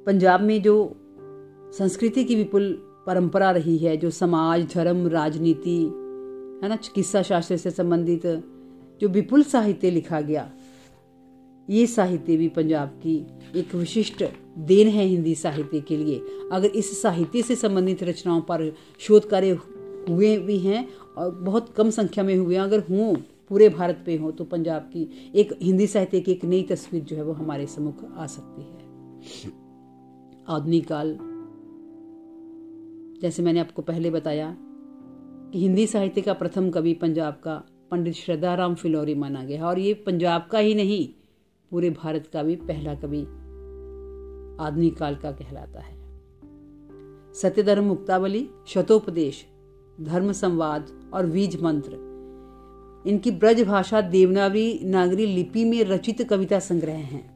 पंजाब में जो संस्कृति की विपुल परंपरा रही है, जो समाज, धर्म, राजनीति, है ना, चिकित्सा शास्त्र से संबंधित जो विपुल साहित्य लिखा गया, ये साहित्य भी पंजाब की एक विशिष्ट देन है हिंदी साहित्य के लिए। अगर इस साहित्य से संबंधित रचनाओं पर शोध कार्य हुए भी हैं और बहुत कम संख्या में हुए, अगर हों, पूरे भारत पे हों, तो पंजाब की एक हिंदी साहित्य की एक नई तस्वीर जो है वो हमारे सम्मुख आ सकती है। आधुनिक काल, जैसे मैंने आपको पहले बताया कि हिंदी साहित्य का प्रथम कवि पंजाब का पंडित श्रद्धाराम फिलौरी माना गया है, और ये पंजाब का ही नहीं, पूरे भारत का भी पहला कवि आधुनिक काल का कहलाता है। सत्यधर्म मुक्तावली, शतोपदेश, धर्म संवाद और बीज मंत्र, इनकी ब्रज भाषा देवनागरी नागरी लिपि में रचित कविता संग्रह हैं।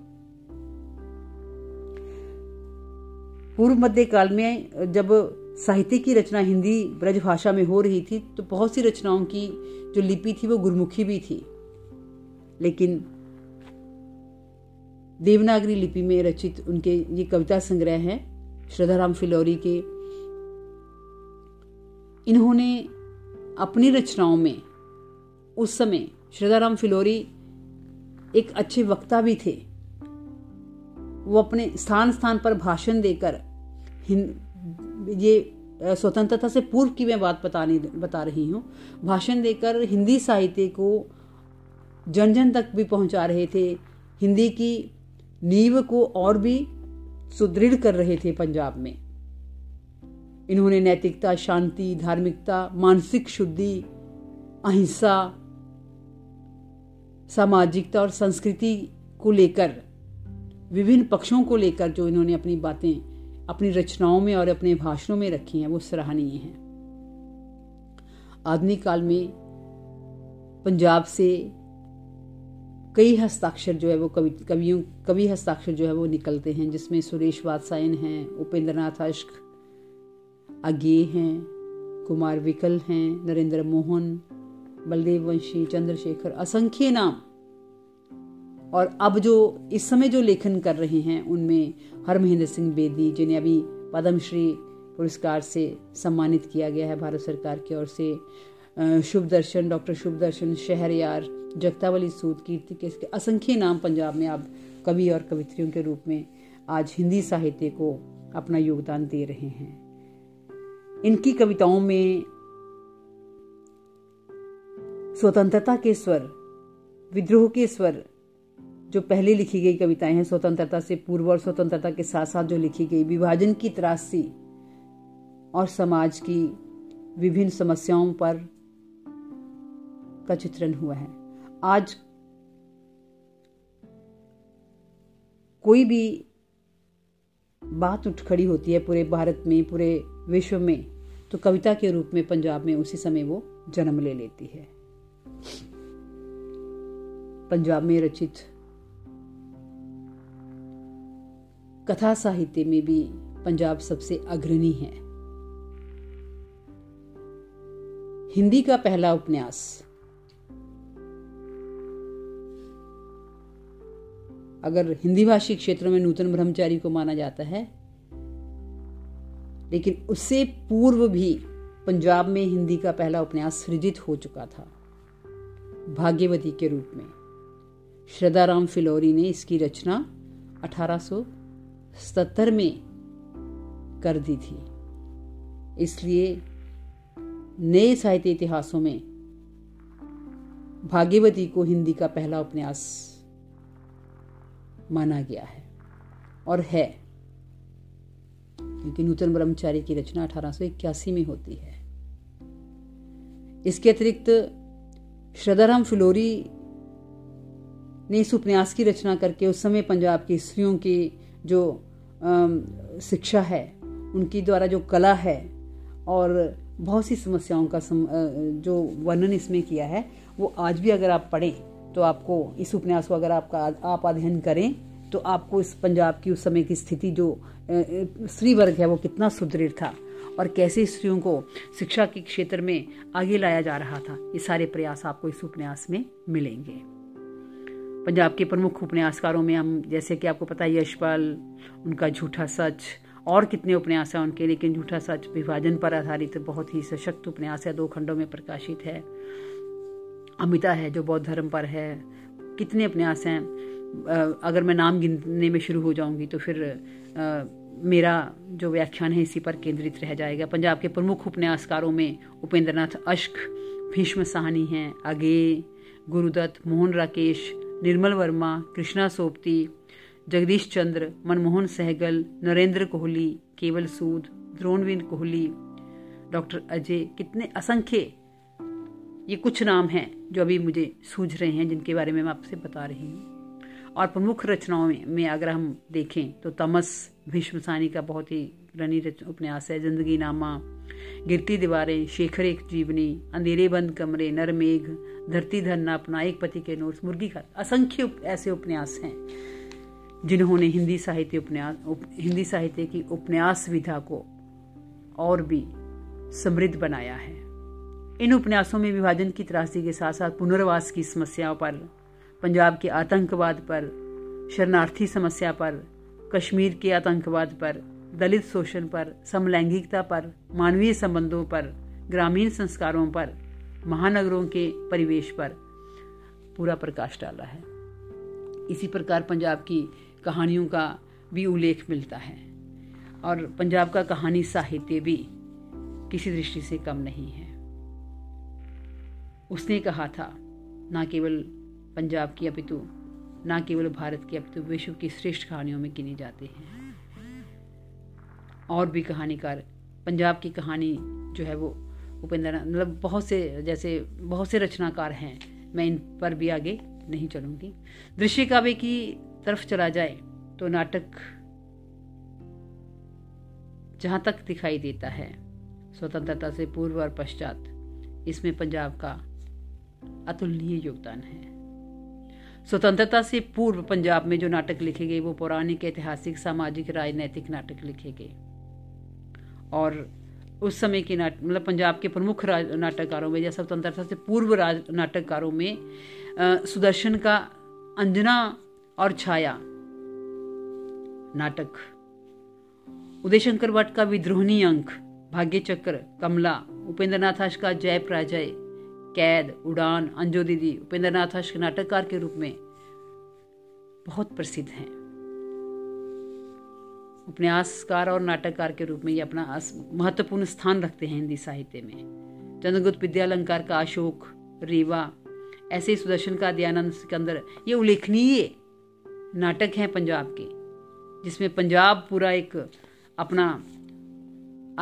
पूर्व मध्य काल में जब साहित्य की रचना हिंदी ब्रज भाषा में हो रही थी, तो बहुत सी रचनाओं की जो लिपि थी वो गुरमुखी भी थी, लेकिन देवनागरी लिपि में रचित उनके ये कविता संग्रह हैं श्रद्धाराम फिलौरी के। इन्होंने अपनी रचनाओं में, उस समय श्रद्धाराम फिलौरी एक अच्छे वक्ता भी थे, वो अपने स्थान स्थान पर भाषण देकर, ये स्वतंत्रता से पूर्व की मैं बात बता रही हूँ, भाषण देकर हिंदी साहित्य को जन जन तक भी पहुँचा रहे थे, हिंदी की नींव को और भी सुदृढ़ कर रहे थे पंजाब में। इन्होंने नैतिकता, शांति, धार्मिकता, मानसिक शुद्धि, अहिंसा, सामाजिकता और संस्कृति को लेकर, विभिन्न पक्षों को लेकर जो इन्होंने अपनी बातें अपनी रचनाओं में और अपने भाषणों में रखी हैं, वो सराहनीय हैं। आधुनिक काल में पंजाब से कई हस्ताक्षर जो है वो कवि हस्ताक्षर जो है वो निकलते हैं, जिसमें सुरेश वात्सायन हैं, उपेंद्रनाथ अश्क आगे हैं, कुमार विकल हैं, नरेंद्र मोहन, बलदेव वंशी, चंद्रशेखर, असंख्य नाम। और अब जो इस समय जो लेखन कर रहे हैं उनमें हरमहेंद्र सिंह बेदी, जिन्हें अभी पद्मश्री पुरस्कार से सम्मानित किया गया है भारत सरकार की ओर से, शुभ दर्शन, डॉक्टर शुभ दर्शन, शहरयार, जगतावली सूद, कीर्ति के असंख्य नाम पंजाब में अब कवि और कवित्रियों के रूप में आज हिंदी साहित्य को अपना योगदान दे रहे हैं। इनकी कविताओं में स्वतंत्रता के स्वर, विद्रोह के स्वर, जो पहले लिखी गई कविताएं हैं स्वतंत्रता से पूर्व और स्वतंत्रता के साथ साथ जो लिखी गई, विभाजन की त्रासदी और समाज की विभिन्न समस्याओं पर का चित्रण हुआ है। आज कोई भी बात उठ खड़ी होती है पूरे भारत में, पूरे विश्व में, तो कविता के रूप में पंजाब में उसी समय वो जन्म ले लेती है। पंजाब में रचित कथा साहित्य में भी पंजाब सबसे अग्रणी है। हिंदी का पहला उपन्यास, अगर हिंदी भाषी क्षेत्र में नूतन ब्रह्मचारी को माना जाता है, लेकिन उससे पूर्व भी पंजाब में हिंदी का पहला उपन्यास सृजित हो चुका था भाग्यवती के रूप में। श्रद्धाराम फिलौरी ने इसकी रचना 1877 में कर दी थी। इसलिए नए साहित्य इतिहासों में भाग्यवती को हिंदी का पहला उपन्यास माना गया है और है, क्योंकि नूतन ब्रह्मचारी की रचना 1881 में होती है। इसके अतिरिक्त श्रद्धाराम फिलौरी ने इस उपन्यास की रचना करके उस समय पंजाब की स्त्रियों के जो शिक्षा है, उनकी द्वारा जो कला है और बहुत सी समस्याओं का जो वर्णन इसमें किया है वो आज भी अगर आप पढ़ें तो आपको इस उपन्यास को अगर आप अध्ययन करें तो आपको इस पंजाब की उस समय की स्थिति जो स्त्री वर्ग है वो कितना सुदृढ़ था और कैसे स्त्रियों को शिक्षा के क्षेत्र में आगे लाया जा रहा था, ये सारे प्रयास आपको इस उपन्यास में मिलेंगे। पंजाब के प्रमुख उपन्यासकारों में हम, जैसे कि आपको पता है, यशपाल, उनका झूठा सच और कितने उपन्यास हैं उनके, लेकिन झूठा सच विभाजन पर आधारित बहुत ही सशक्त उपन्यास है, 2 खंडों में प्रकाशित है। अमिता है जो बौद्ध धर्म पर है। कितने उपन्यास हैं, अगर मैं नाम गिनने में शुरू हो जाऊंगी तो फिर मेरा जो व्याख्यान है इसी पर केंद्रित रह जाएगा। पंजाब के प्रमुख उपन्यासकारों में उपेंद्रनाथ अश्क, भीष्म साहनी हैं, आगे गुरुदत्त, मोहन राकेश, निर्मल वर्मा, कृष्णा सोपती, जगदीश चंद्र, मनमोहन सहगल, नरेंद्र कोहली, केवल सूद, द्रोणवीर कोहली, डॉक्टर अजय, कितने असंख्य, ये कुछ नाम हैं जो अभी मुझे सूझ रहे हैं जिनके बारे में मैं आपसे बता रही हूँ। और प्रमुख रचनाओं में अगर हम देखें तो तमस भीष्म साहनी का बहुत ही रनी उपन्यास है, जिंदगी नामा, गिरती दीवारें, शेखर एक जीवनी, अंधेरे बंद कमरे, नरमेघ, धरती धरना अपना, एक पति के नोट्स, मुर्गी का, असंख्य ऐसे उपन्यास हैं जिन्होंने हिंदी साहित्य की उपन्यास विधा को और भी समृद्ध बनाया है। इन उपन्यासों में विभाजन की त्रासदी के साथ साथ पुनर्वास की समस्याओं पर, पंजाब के आतंकवाद पर, शरणार्थी समस्या पर, कश्मीर के आतंकवाद पर, दलित शोषण पर, समलैंगिकता पर, मानवीय संबंधों पर, ग्रामीण संस्कारों पर, महानगरों के परिवेश पर पूरा प्रकाश डाला है। इसी प्रकार पंजाब की कहानियों का भी उल्लेख मिलता है और पंजाब का कहानी साहित्य भी किसी दृष्टि से कम नहीं है। उसने कहा था, ना केवल पंजाब की अपितु, ना केवल भारत की अपितु विश्व की श्रेष्ठ कहानियों में गिने जाते हैं। और भी कहानीकार पंजाब की कहानी जो है वो उपेंद्रनाथ, मतलब बहुत से रचनाकार हैं, मैं इन पर भी आगे नहीं चलूँगी। दृश्य काव्य की तरफ चला जाए तो नाटक जहाँ तक दिखाई देता है स्वतंत्रता से पूर्व और पश्चात, इसमें पंजाब का अतुलनीय योगदान है। स्वतंत्रता से पूर्व पंजाब में जो नाटक लिखे गए वो पौराणिक, ऐतिहासिक, सामाजिक, राजनैतिक नाटक लिखे गए और उस समय के नाटक, मतलब पंजाब के प्रमुख नाटककारों में या स्वतंत्रता से पूर्व नाटककारों में सुदर्शन का अंजना और छाया नाटक, उदयशंकर भट्ट का विद्रोहनी अंक, भाग्य चक्र, कमला, उपेंद्रनाथ अश्क का जय पराजय, कैद, उड़ान, अंजो दीदी, उपेंद्रनाथ अश्क नाटककार के रूप में बहुत प्रसिद्ध हैं। उपन्यासकार और नाटककार के रूप में ये अपना महत्वपूर्ण स्थान रखते हैं हिंदी साहित्य में। चंद्रगुप्त विद्या अलंकार का अशोक, रीवा, ऐसे सुदर्शन का दयानंद सिकंदर, ये उल्लेखनीय नाटक हैं पंजाब के, जिसमें पंजाब पूरा एक अपना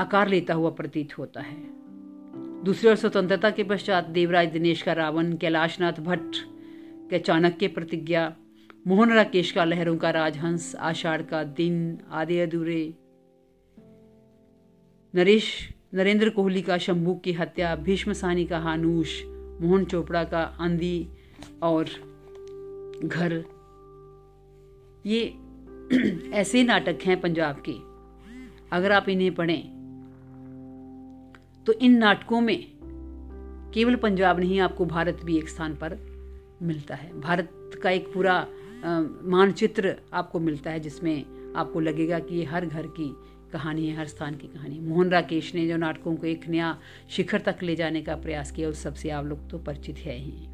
आकार लेता हुआ प्रतीत होता है। दूसरी ओर स्वतंत्रता के पश्चात देवराज दिनेश का रावण, कैलाशनाथ भट्ट के चाणक्य प्रतिज्ञा, मोहन राकेश का लहरों का राजहंस, आषाढ़ का दिन, आधे अधूरे, नरेंद्र कोहली का शंभू की हत्या, भीष्म साहनी का हानूश, मोहन चोपड़ा का आंधी और घर, ये ऐसे नाटक हैं पंजाब के। अगर आप इन्हें पढ़ें तो इन नाटकों में केवल पंजाब नहीं, आपको भारत भी एक स्थान पर मिलता है। भारत का एक पूरा मानचित्र आपको मिलता है जिसमें आपको लगेगा कि ये हर घर की कहानी है, हर स्थान की कहानी। मोहन राकेश ने जो नाटकों को एक नया शिखर तक ले जाने का प्रयास किया, उस सबसे आप लोग तो परिचित है ही।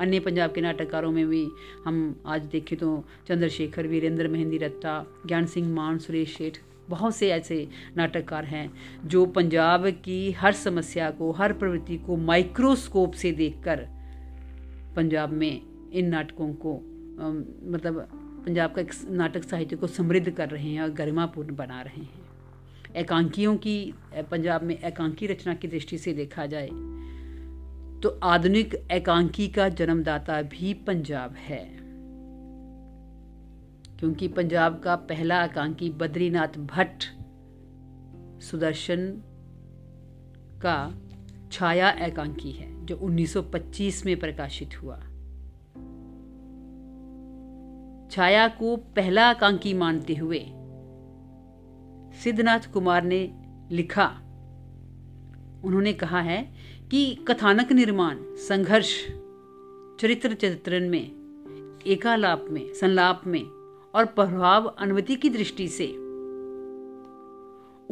अन्य पंजाब के नाटककारों में भी हम आज देखें तो चंद्रशेखर, वीरेंद्र मेहंदी रत्ता, ज्ञान सिंह मान, सुरेश सेठ, बहुत से ऐसे नाटककार हैं जो पंजाब की हर समस्या को, हर प्रवृत्ति को माइक्रोस्कोप से देखकर पंजाब में इन नाटकों को मतलब पंजाब का नाटक साहित्य को समृद्ध कर रहे हैं और गरिमापूर्ण बना रहे हैं। एकांकियों की पंजाब में एकांकी रचना की दृष्टि से देखा जाए तो आधुनिक एकांकी का जन्मदाता भी पंजाब है। क्योंकि पंजाब का पहला आकांक्षी बद्रीनाथ भट्ट सुदर्शन का छाया एकांकी है जो 1925 में प्रकाशित हुआ। छाया को पहला एकांकी मानते हुए सिद्धनाथ कुमार ने लिखा, उन्होंने कहा है कि कथानक निर्माण, संघर्ष, चरित्र चित्रण में, एकालाप में, संलाप में और प्रभाव अनुमति की दृष्टि से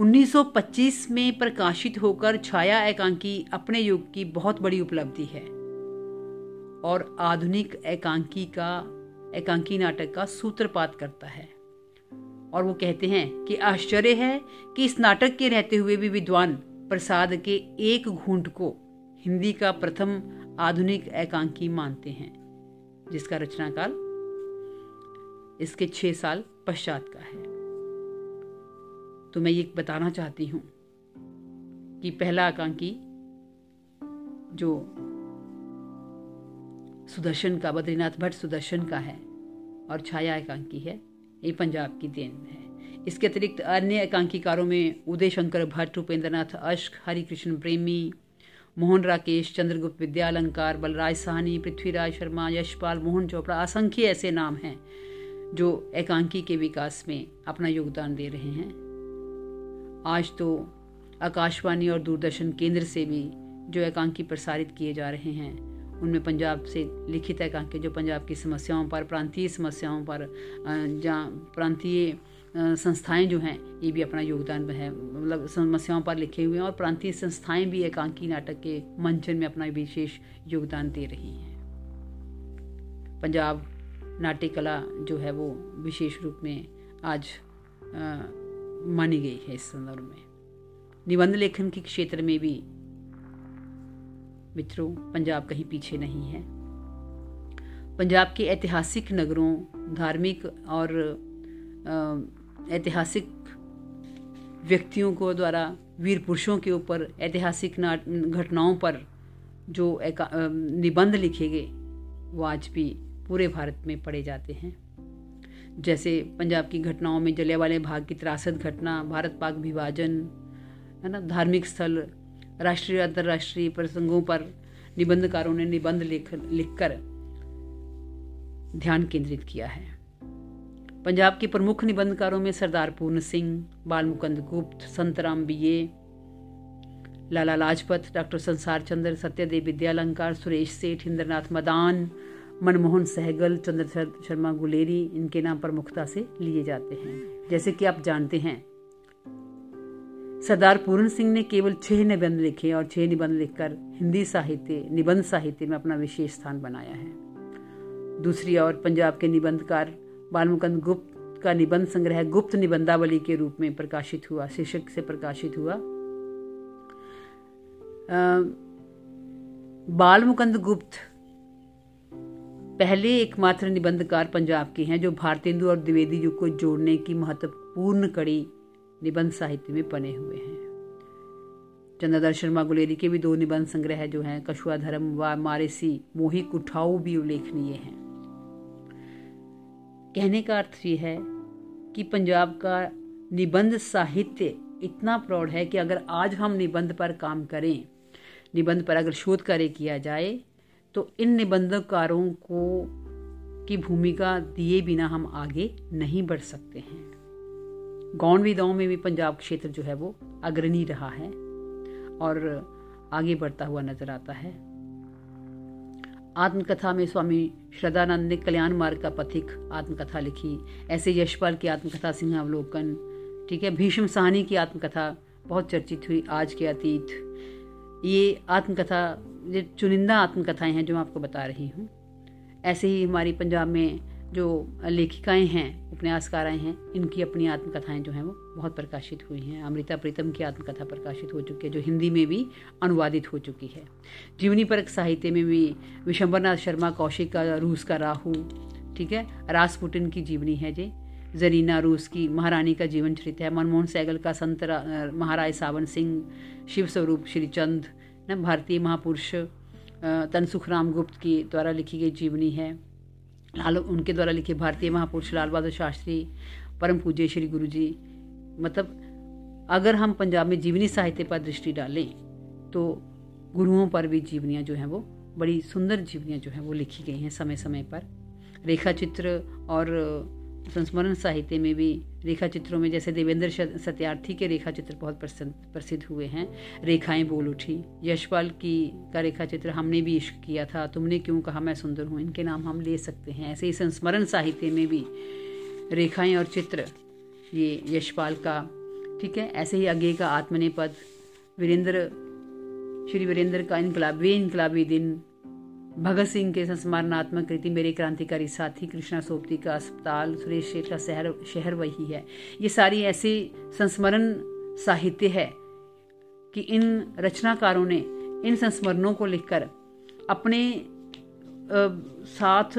1925 में प्रकाशित होकर छाया एकांकी अपने युग की बहुत बड़ी उपलब्धि है और आधुनिक एकांकी नाटक का सूत्रपात करता है। और वो कहते हैं कि आश्चर्य है कि इस नाटक के रहते हुए भी विद्वान प्रसाद के एक घूंट को हिंदी का प्रथम आधुनिक एकांकी मानते हैं, जिसका रचनाकाल इसके 6 साल पश्चात का है। तो मैं ये बताना चाहती हूँ कि पहला एकांकी जो सुदर्शन का, बद्रीनाथ भट्ट सुदर्शन का है, और छाया एकांकी है, ये पंजाब की देन है। इसके अतिरिक्त अन्य एकांकीकारों में उदय शंकर भट्ट, उपेंद्रनाथ अश्क, हरिकृष्ण प्रेमी, मोहन राकेश, चंद्रगुप्त विद्या अलंकार, बलराज साहनी, पृथ्वीराज शर्मा, यशपाल, मोहन चोपड़ा, असंख्य ऐसे नाम हैं जो एकांकी के विकास में अपना योगदान दे रहे हैं। आज तो आकाशवाणी और दूरदर्शन केंद्र से भी जो एकांकी प्रसारित किए जा रहे हैं, उनमें पंजाब से लिखित एकांकी जो पंजाब की समस्याओं पर, प्रांतीय समस्याओं पर, जहाँ प्रांतीय संस्थाएं जो हैं ये भी अपना योगदान है, मतलब समस्याओं पर लिखे हुए हैं, और प्रांतीय संस्थाएं भी एकांकी नाटक के मंचन में अपना विशेष योगदान दे रही हैं। पंजाब नाट्य कला जो है वो विशेष रूप में आज मानी गई है। इस संदर्भ में निबंध लेखन के क्षेत्र में भी मित्रों पंजाब कहीं पीछे नहीं है। पंजाब के ऐतिहासिक नगरों, धार्मिक और ऐतिहासिक व्यक्तियों को द्वारा वीर पुरुषों के ऊपर ऐतिहासिक घटनाओं पर जो निबंध लिखे गए वो आज भी पूरे भारत में पढ़े जाते हैं। जैसे पंजाब की घटनाओं में जलियांवाले बाग की त्रासद घटना, भारत पाक विभाजन, है ना, धार्मिक स्थल, राष्ट्रीय अंतर्राष्ट्रीय प्रसंगों पर निबंधकारों ने निबंध लिखकर ध्यान केंद्रित किया है। पंजाब के प्रमुख निबंधकारों में सरदार पूर्ण सिंह, बाल मुकंद गुप्त, संत राम बीए, लाला लाजपत, डॉक्टर संसार चंद्र, सत्यदेव विद्या अलंकार, सुरेश सेठ, इंद्रनाथ मदान, मनमोहन सहगल, चंद्र शर्मा गुलेरी, इनके नाम प्रमुखता से लिए जाते हैं। जैसे कि आप जानते हैं सरदार पूर्ण सिंह ने केवल 6 निबंध लिखे और 6 निबंध लिखकर हिंदी साहित्य, निबंध साहित्य में अपना विशेष स्थान बनाया है। दूसरी ओर पंजाब के निबंधकार बालमुकंद गुप्त का निबंध संग्रह गुप्त निबंधावली के रूप में प्रकाशित हुआ, शीर्षक से प्रकाशित हुआ। बाल मुकंद गुप्त पहले एकमात्र निबंधकार पंजाब के हैं जो भारतेंदु और द्विवेदी युग को जोड़ने की महत्वपूर्ण कड़ी निबंध साहित्य में बने हुए हैं। चंद्रधर शर्मा गुलेरी के भी 2 निबंध संग्रह जो हैं, कछुआ धर्म व मारेसी मोही कुठाऊ, भी उल्लेखनीय हैं। कहने का अर्थ ये है कि पंजाब का निबंध साहित्य इतना प्रौढ़ है कि अगर आज हम निबंध पर काम करें, निबंध पर अगर शोध कार्य किया जाए, तो इन निबंधकारों को की भूमिका दिए बिना हम आगे नहीं बढ़ सकते हैं। गौण विधाओं में भी पंजाब क्षेत्र जो है वो अग्रणी रहा है और आगे बढ़ता हुआ नजर आता है। आत्मकथा में स्वामी श्रद्धानंद ने कल्याण मार्ग का पथिक आत्मकथा लिखी, ऐसे यशपाल की आत्मकथा सिंहावलोकन, ठीक है, भीष्म साहनी की आत्मकथा बहुत चर्चित हुई, आज के अतीत। ये आत्मकथा ये चुनिंदा आत्मकथाएं हैं जो मैं आपको बता रही हूँ। ऐसे ही हमारी पंजाब में जो लेखिकाएं हैं, उपन्यासकाराएं हैं, इनकी अपनी आत्मकथाएं जो हैं वो बहुत प्रकाशित हुई हैं। अमृता प्रीतम की आत्मकथा प्रकाशित हो चुकी है जो हिंदी में भी अनुवादित हो चुकी है। जीवनी परक साहित्य में भी विशंबरनाथ शर्मा कौशिक का रूस का राहू, ठीक है, रासपुटिन की जीवनी है जी, जरीना रूस की महारानी का जीवन चरित्र है, मनमोहन सैगल का संत महाराज सावन सिंह, शिव स्वरूप श्रीचंद, भारतीय महापुरुष तनसुख राम गुप्त की द्वारा लिखी गई जीवनी है, लाल उनके द्वारा लिखे भारतीय महापुरुष लाल बहादुर शास्त्री, परम पूज्य श्री गुरु जी। मतलब अगर हम पंजाब में जीवनी साहित्य पर दृष्टि डालें तो गुरुओं पर भी जीवनियाँ जो हैं वो बड़ी सुंदर जीवनियाँ जो हैं वो लिखी गई हैं समय समय पर। रेखा चित्र और संस्मरण साहित्य में भी रेखा चित्रों में जैसे देवेंद्र सत्यार्थी के रेखा चित्र बहुत प्रसिद्ध हुए हैं। रेखाएं बोल उठी, यशपाल की का रेखा चित्र हमने भी इश्क किया था, तुमने क्यों कहा मैं सुंदर हूँ, इनके नाम हम ले सकते हैं। ऐसे ही संस्मरण साहित्य में भी रेखाएं और चित्र, ये यशपाल का, ठीक है। ऐसे ही अज्ञे का आत्मनेपद, श्री वीरेंद्र का इनकलाबी दिन, भगत सिंह के संस्मरणात्मक कृति मेरे क्रांतिकारी साथी, कृष्णा सोबती का अस्पताल, सुरेश शेख का शहर वही है। ये सारी ऐसी संस्मरण साहित्य है कि इन रचनाकारों ने इन संस्मरणों को लिखकर अपने साथ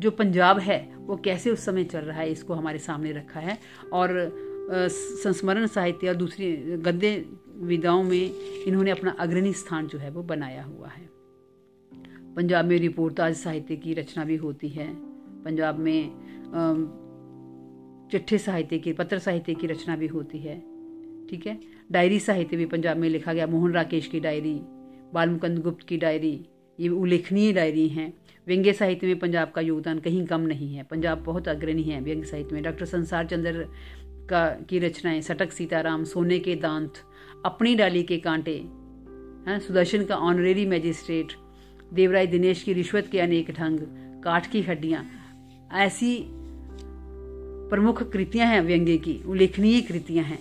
जो पंजाब है वो कैसे उस समय चल रहा है इसको हमारे सामने रखा है। और संस्मरण साहित्य और दूसरी गद्य विधाओं में इन्होंने अपना अग्रणी स्थान जो है वो बनाया हुआ है। पंजाब में रिपोर्टाज साहित्य की रचना भी होती है, पंजाब में चिट्ठे साहित्य की, पत्र साहित्य की रचना भी होती है, ठीक है। डायरी साहित्य भी पंजाब में लिखा गया, मोहन राकेश की डायरी, बालमुकंद गुप्त की डायरी, ये उल्लेखनीय डायरी हैं। व्यंग्य साहित्य में पंजाब का योगदान कहीं कम नहीं है, पंजाब बहुत अग्रणी है व्यंग्य साहित्य में। डॉक्टर संसार चंद्र का की रचनाएँ, सटक सीताराम, सोने के दांत, अपनी डाली के कांटे, सुदर्शन का ऑनरेरी मैजिस्ट्रेट, देवराय दिनेश की रिश्वत के अनेक ढंग, काठ की हड्डियां, ऐसी प्रमुख कृतियां हैं व्यंग्य की, उल्लेखनीय कृतियां हैं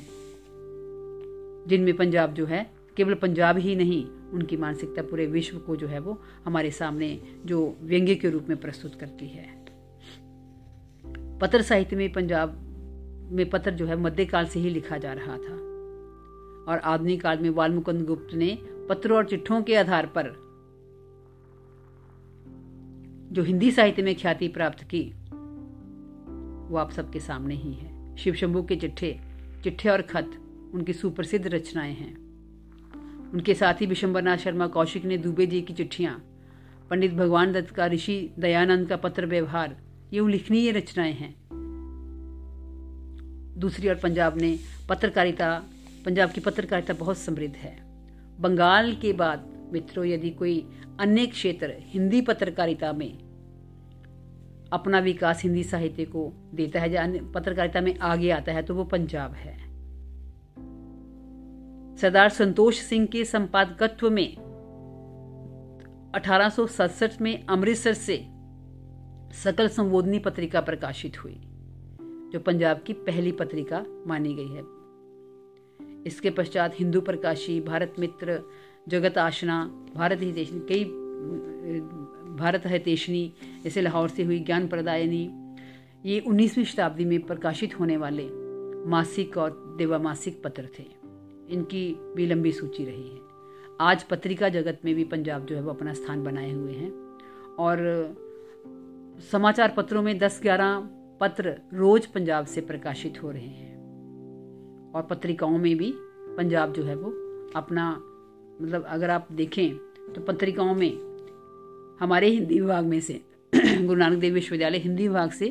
जिनमें पंजाब जो है, केवल पंजाब ही नहीं उनकी मानसिकता पूरे विश्व को जो है वो हमारे सामने जो व्यंग्य के रूप में प्रस्तुत करती है। पत्र साहित्य में पंजाब में पत्र जो है मध्यकाल से ही लिखा जा रहा था और आधुनिक काल में वाल्मुकंद गुप्त ने पत्रों और चिट्ठों के आधार पर जो हिंदी साहित्य में ख्याति प्राप्त की वो आप सबके सामने ही है। शिव शंभू के चिट्ठे और खत उनकी सुप्रसिद्ध रचनाएं हैं। उनके साथ ही विशंबरनाथ शर्मा कौशिक ने दुबे जी की चिट्ठियां, पंडित भगवान दत्त का ऋषि दयानंद का पत्र व्यवहार, ये उल्लेखनीय रचनाएं हैं। दूसरी ओर पंजाब की पत्रकारिता बहुत समृद्ध है। बंगाल के बाद मित्रों यदि कोई अन्य क्षेत्र हिंदी पत्रकारिता में अपना विकास हिंदी साहित्य को देता है या अन्य पत्रकारिता में आगे आता है तो वो पंजाब है। सरदार संतोष सिंह के संपादकत्व में 1867 में अमृतसर से सकल संबोधनी पत्रिका प्रकाशित हुई जो पंजाब की पहली पत्रिका मानी गई है। इसके पश्चात हिंदू प्रकाशी, भारत मित्र, जगत आशना, भारत हितैषणी, कई भारत हितैषणी जैसे लाहौर से हुई, ज्ञान प्रदायनी, ये 19वीं शताब्दी में प्रकाशित होने वाले मासिक और देवामासिक पत्र थे। इनकी भी लंबी सूची रही है। आज पत्रिका जगत में भी पंजाब जो है वो अपना स्थान बनाए हुए हैं और समाचार पत्रों में 10-11 पत्र रोज पंजाब से प्रकाशित हो रहे हैं और पत्रिकाओं में भी पंजाब जो है वो अपना, मतलब अगर आप देखें तो पत्रिकाओं में हमारे हिंदी विभाग में से गुरु नानक देव विश्वविद्यालय हिंदी विभाग से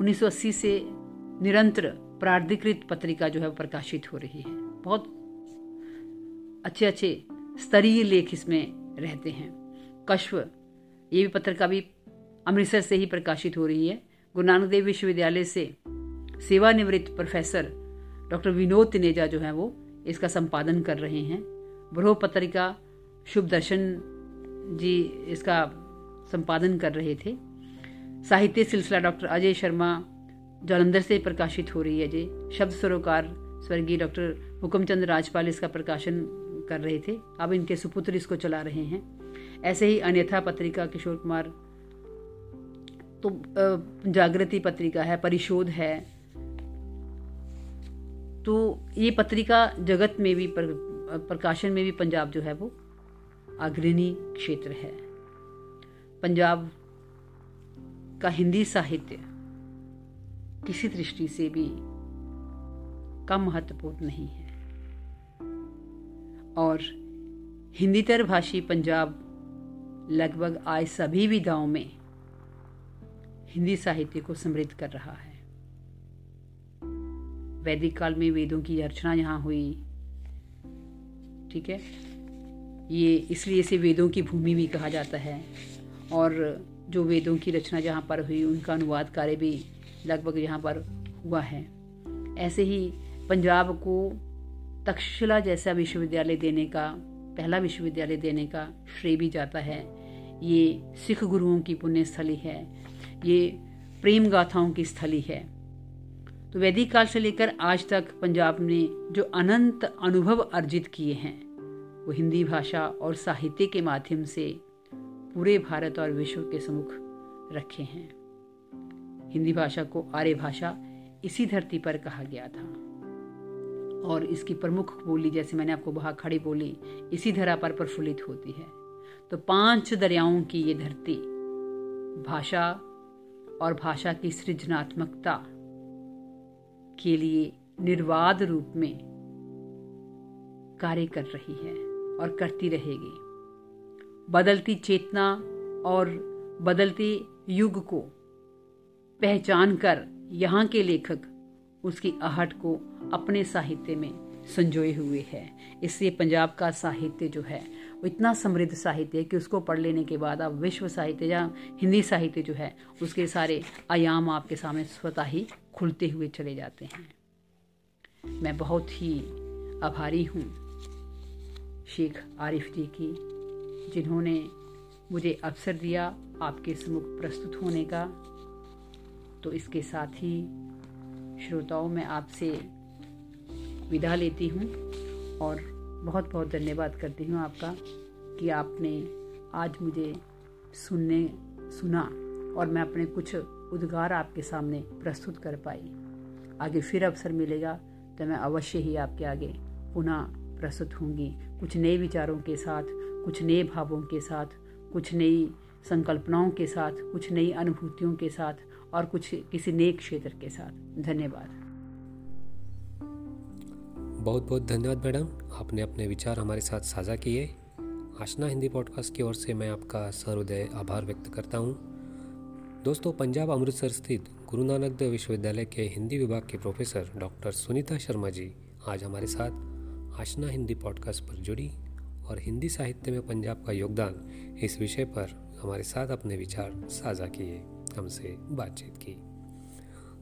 1980 से निरंतर प्राधिकृत पत्रिका जो है प्रकाशित हो रही है। बहुत अच्छे अच्छे स्तरीय लेख इसमें रहते हैं। कश्व, ये भी पत्रिका भी अमृतसर से ही प्रकाशित हो रही है। गुरु नानक देव विश्वविद्यालय से सेवानिवृत्त प्रोफेसर डॉक्टर विनोद तिनेजा जो है वो इसका संपादन कर रहे हैं। बृह पत्रिका शुभ दर्शन जी इसका संपादन कर रहे थे। साहित्य सिलसिला डॉक्टर अजय शर्मा जालंधर से प्रकाशित हो रही है जी। शब्द सरोकार स्वर्गीय डॉक्टर हुकमचंद राजपाल इसका प्रकाशन कर रहे थे, अब इनके सुपुत्र इसको चला रहे हैं। ऐसे ही अन्यथा पत्रिका किशोर कुमार, तो जागृति पत्रिका है, परिशोध है। तो ये पत्रिका जगत में भी प्रकाशन में भी पंजाब जो है वो अग्रणी क्षेत्र है। पंजाब का हिंदी साहित्य किसी दृष्टि से भी कम महत्वपूर्ण नहीं है और हिंदीतर भाषी पंजाब लगभग आज सभी विधाओं में हिंदी साहित्य को समृद्ध कर रहा है। वैदिक काल में वेदों की अर्चना यहाँ हुई, ठीक है, ये इसलिए इसे वेदों की भूमि भी कहा जाता है। और जो वेदों की रचना यहाँ पर हुई उनका अनुवाद कार्य भी लगभग यहाँ पर हुआ है। ऐसे ही पंजाब को तक्षशिला जैसा विश्वविद्यालय देने का, पहला विश्वविद्यालय देने का श्रेय भी जाता है। ये सिख गुरुओं की पुण्यस्थली है, ये प्रेम गाथाओं की स्थली है। तो वैदिक काल से लेकर आज तक पंजाब ने जो अनंत अनुभव अर्जित किए हैं वो हिंदी भाषा और साहित्य के माध्यम से पूरे भारत और विश्व के सम्मुख रखे हैं। हिंदी भाषा को आर्य भाषा इसी धरती पर कहा गया था और इसकी प्रमुख बोली, जैसे मैंने आपको वहाँ खड़ी बोली, इसी धरा पर प्रफुल्लित होती है। तो पांच दरियाओं की ये धरती, भाषा और भाषा की सृजनात्मकता के लिए निर्वाद रूप में कार्य कर रही है और करती रहेगी। बदलती चेतना और बदलते युग को पहचान कर यहाँ के लेखक उसकी आहट को अपने साहित्य में संजोए हुए है। इसलिए पंजाब का साहित्य जो है वो इतना समृद्ध साहित्य है कि उसको पढ़ लेने के बाद आप विश्व साहित्य या हिंदी साहित्य जो है उसके सारे आयाम आपके सामने स्वतः ही खुलते हुए चले जाते हैं। मैं बहुत ही आभारी हूँ शेख आरिफ जी की, जिन्होंने मुझे अवसर दिया आपके सम्मुख प्रस्तुत होने का। तो इसके साथ ही श्रोताओं, मैं आपसे विदा लेती हूँ और बहुत बहुत धन्यवाद करती हूँ आपका कि आपने आज मुझे सुना और मैं अपने कुछ उद्गार आपके सामने प्रस्तुत कर पाई। आगे फिर अवसर मिलेगा तो मैं अवश्य ही आपके आगे पुनः प्रस्तुत होंगी, कुछ नए विचारों के साथ, कुछ नए भावों के साथ, कुछ नई संकल्पनाओं के साथ, कुछ नई अनुभूतियों के साथ और कुछ किसी नए क्षेत्र के साथ। धन्यवाद, बहुत बहुत धन्यवाद मैडम, आपने अपने विचार हमारे साथ साझा किए। आशना हिंदी पॉडकास्ट की ओर से मैं आपका सर्वोदय आभार व्यक्त करता हूँ। दोस्तों, पंजाब अमृतसर स्थित गुरु नानक देव विश्वविद्यालय के हिंदी विभाग के प्रोफेसर डॉक्टर सुनीता शर्मा जी आज हमारे साथ आशना हिंदी पॉडकास्ट पर जुड़ी और हिंदी साहित्य में पंजाब का योगदान इस विषय पर हमारे साथ अपने विचार साझा किए, हमसे बातचीत की।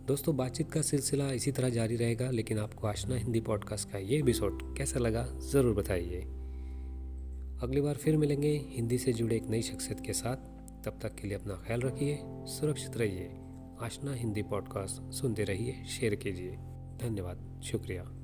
दोस्तों, बातचीत का सिलसिला इसी तरह जारी रहेगा, लेकिन आपको आशना हिंदी पॉडकास्ट का ये एपिसोड कैसा लगा ज़रूर बताइए। अगली बार फिर मिलेंगे हिंदी से जुड़े एक नई शख्सियत के साथ। तब तक के लिए अपना ख्याल रखिए, सुरक्षित रहिए, आशना हिंदी पॉडकास्ट सुनते रहिए, शेयर कीजिए। धन्यवाद, शुक्रिया।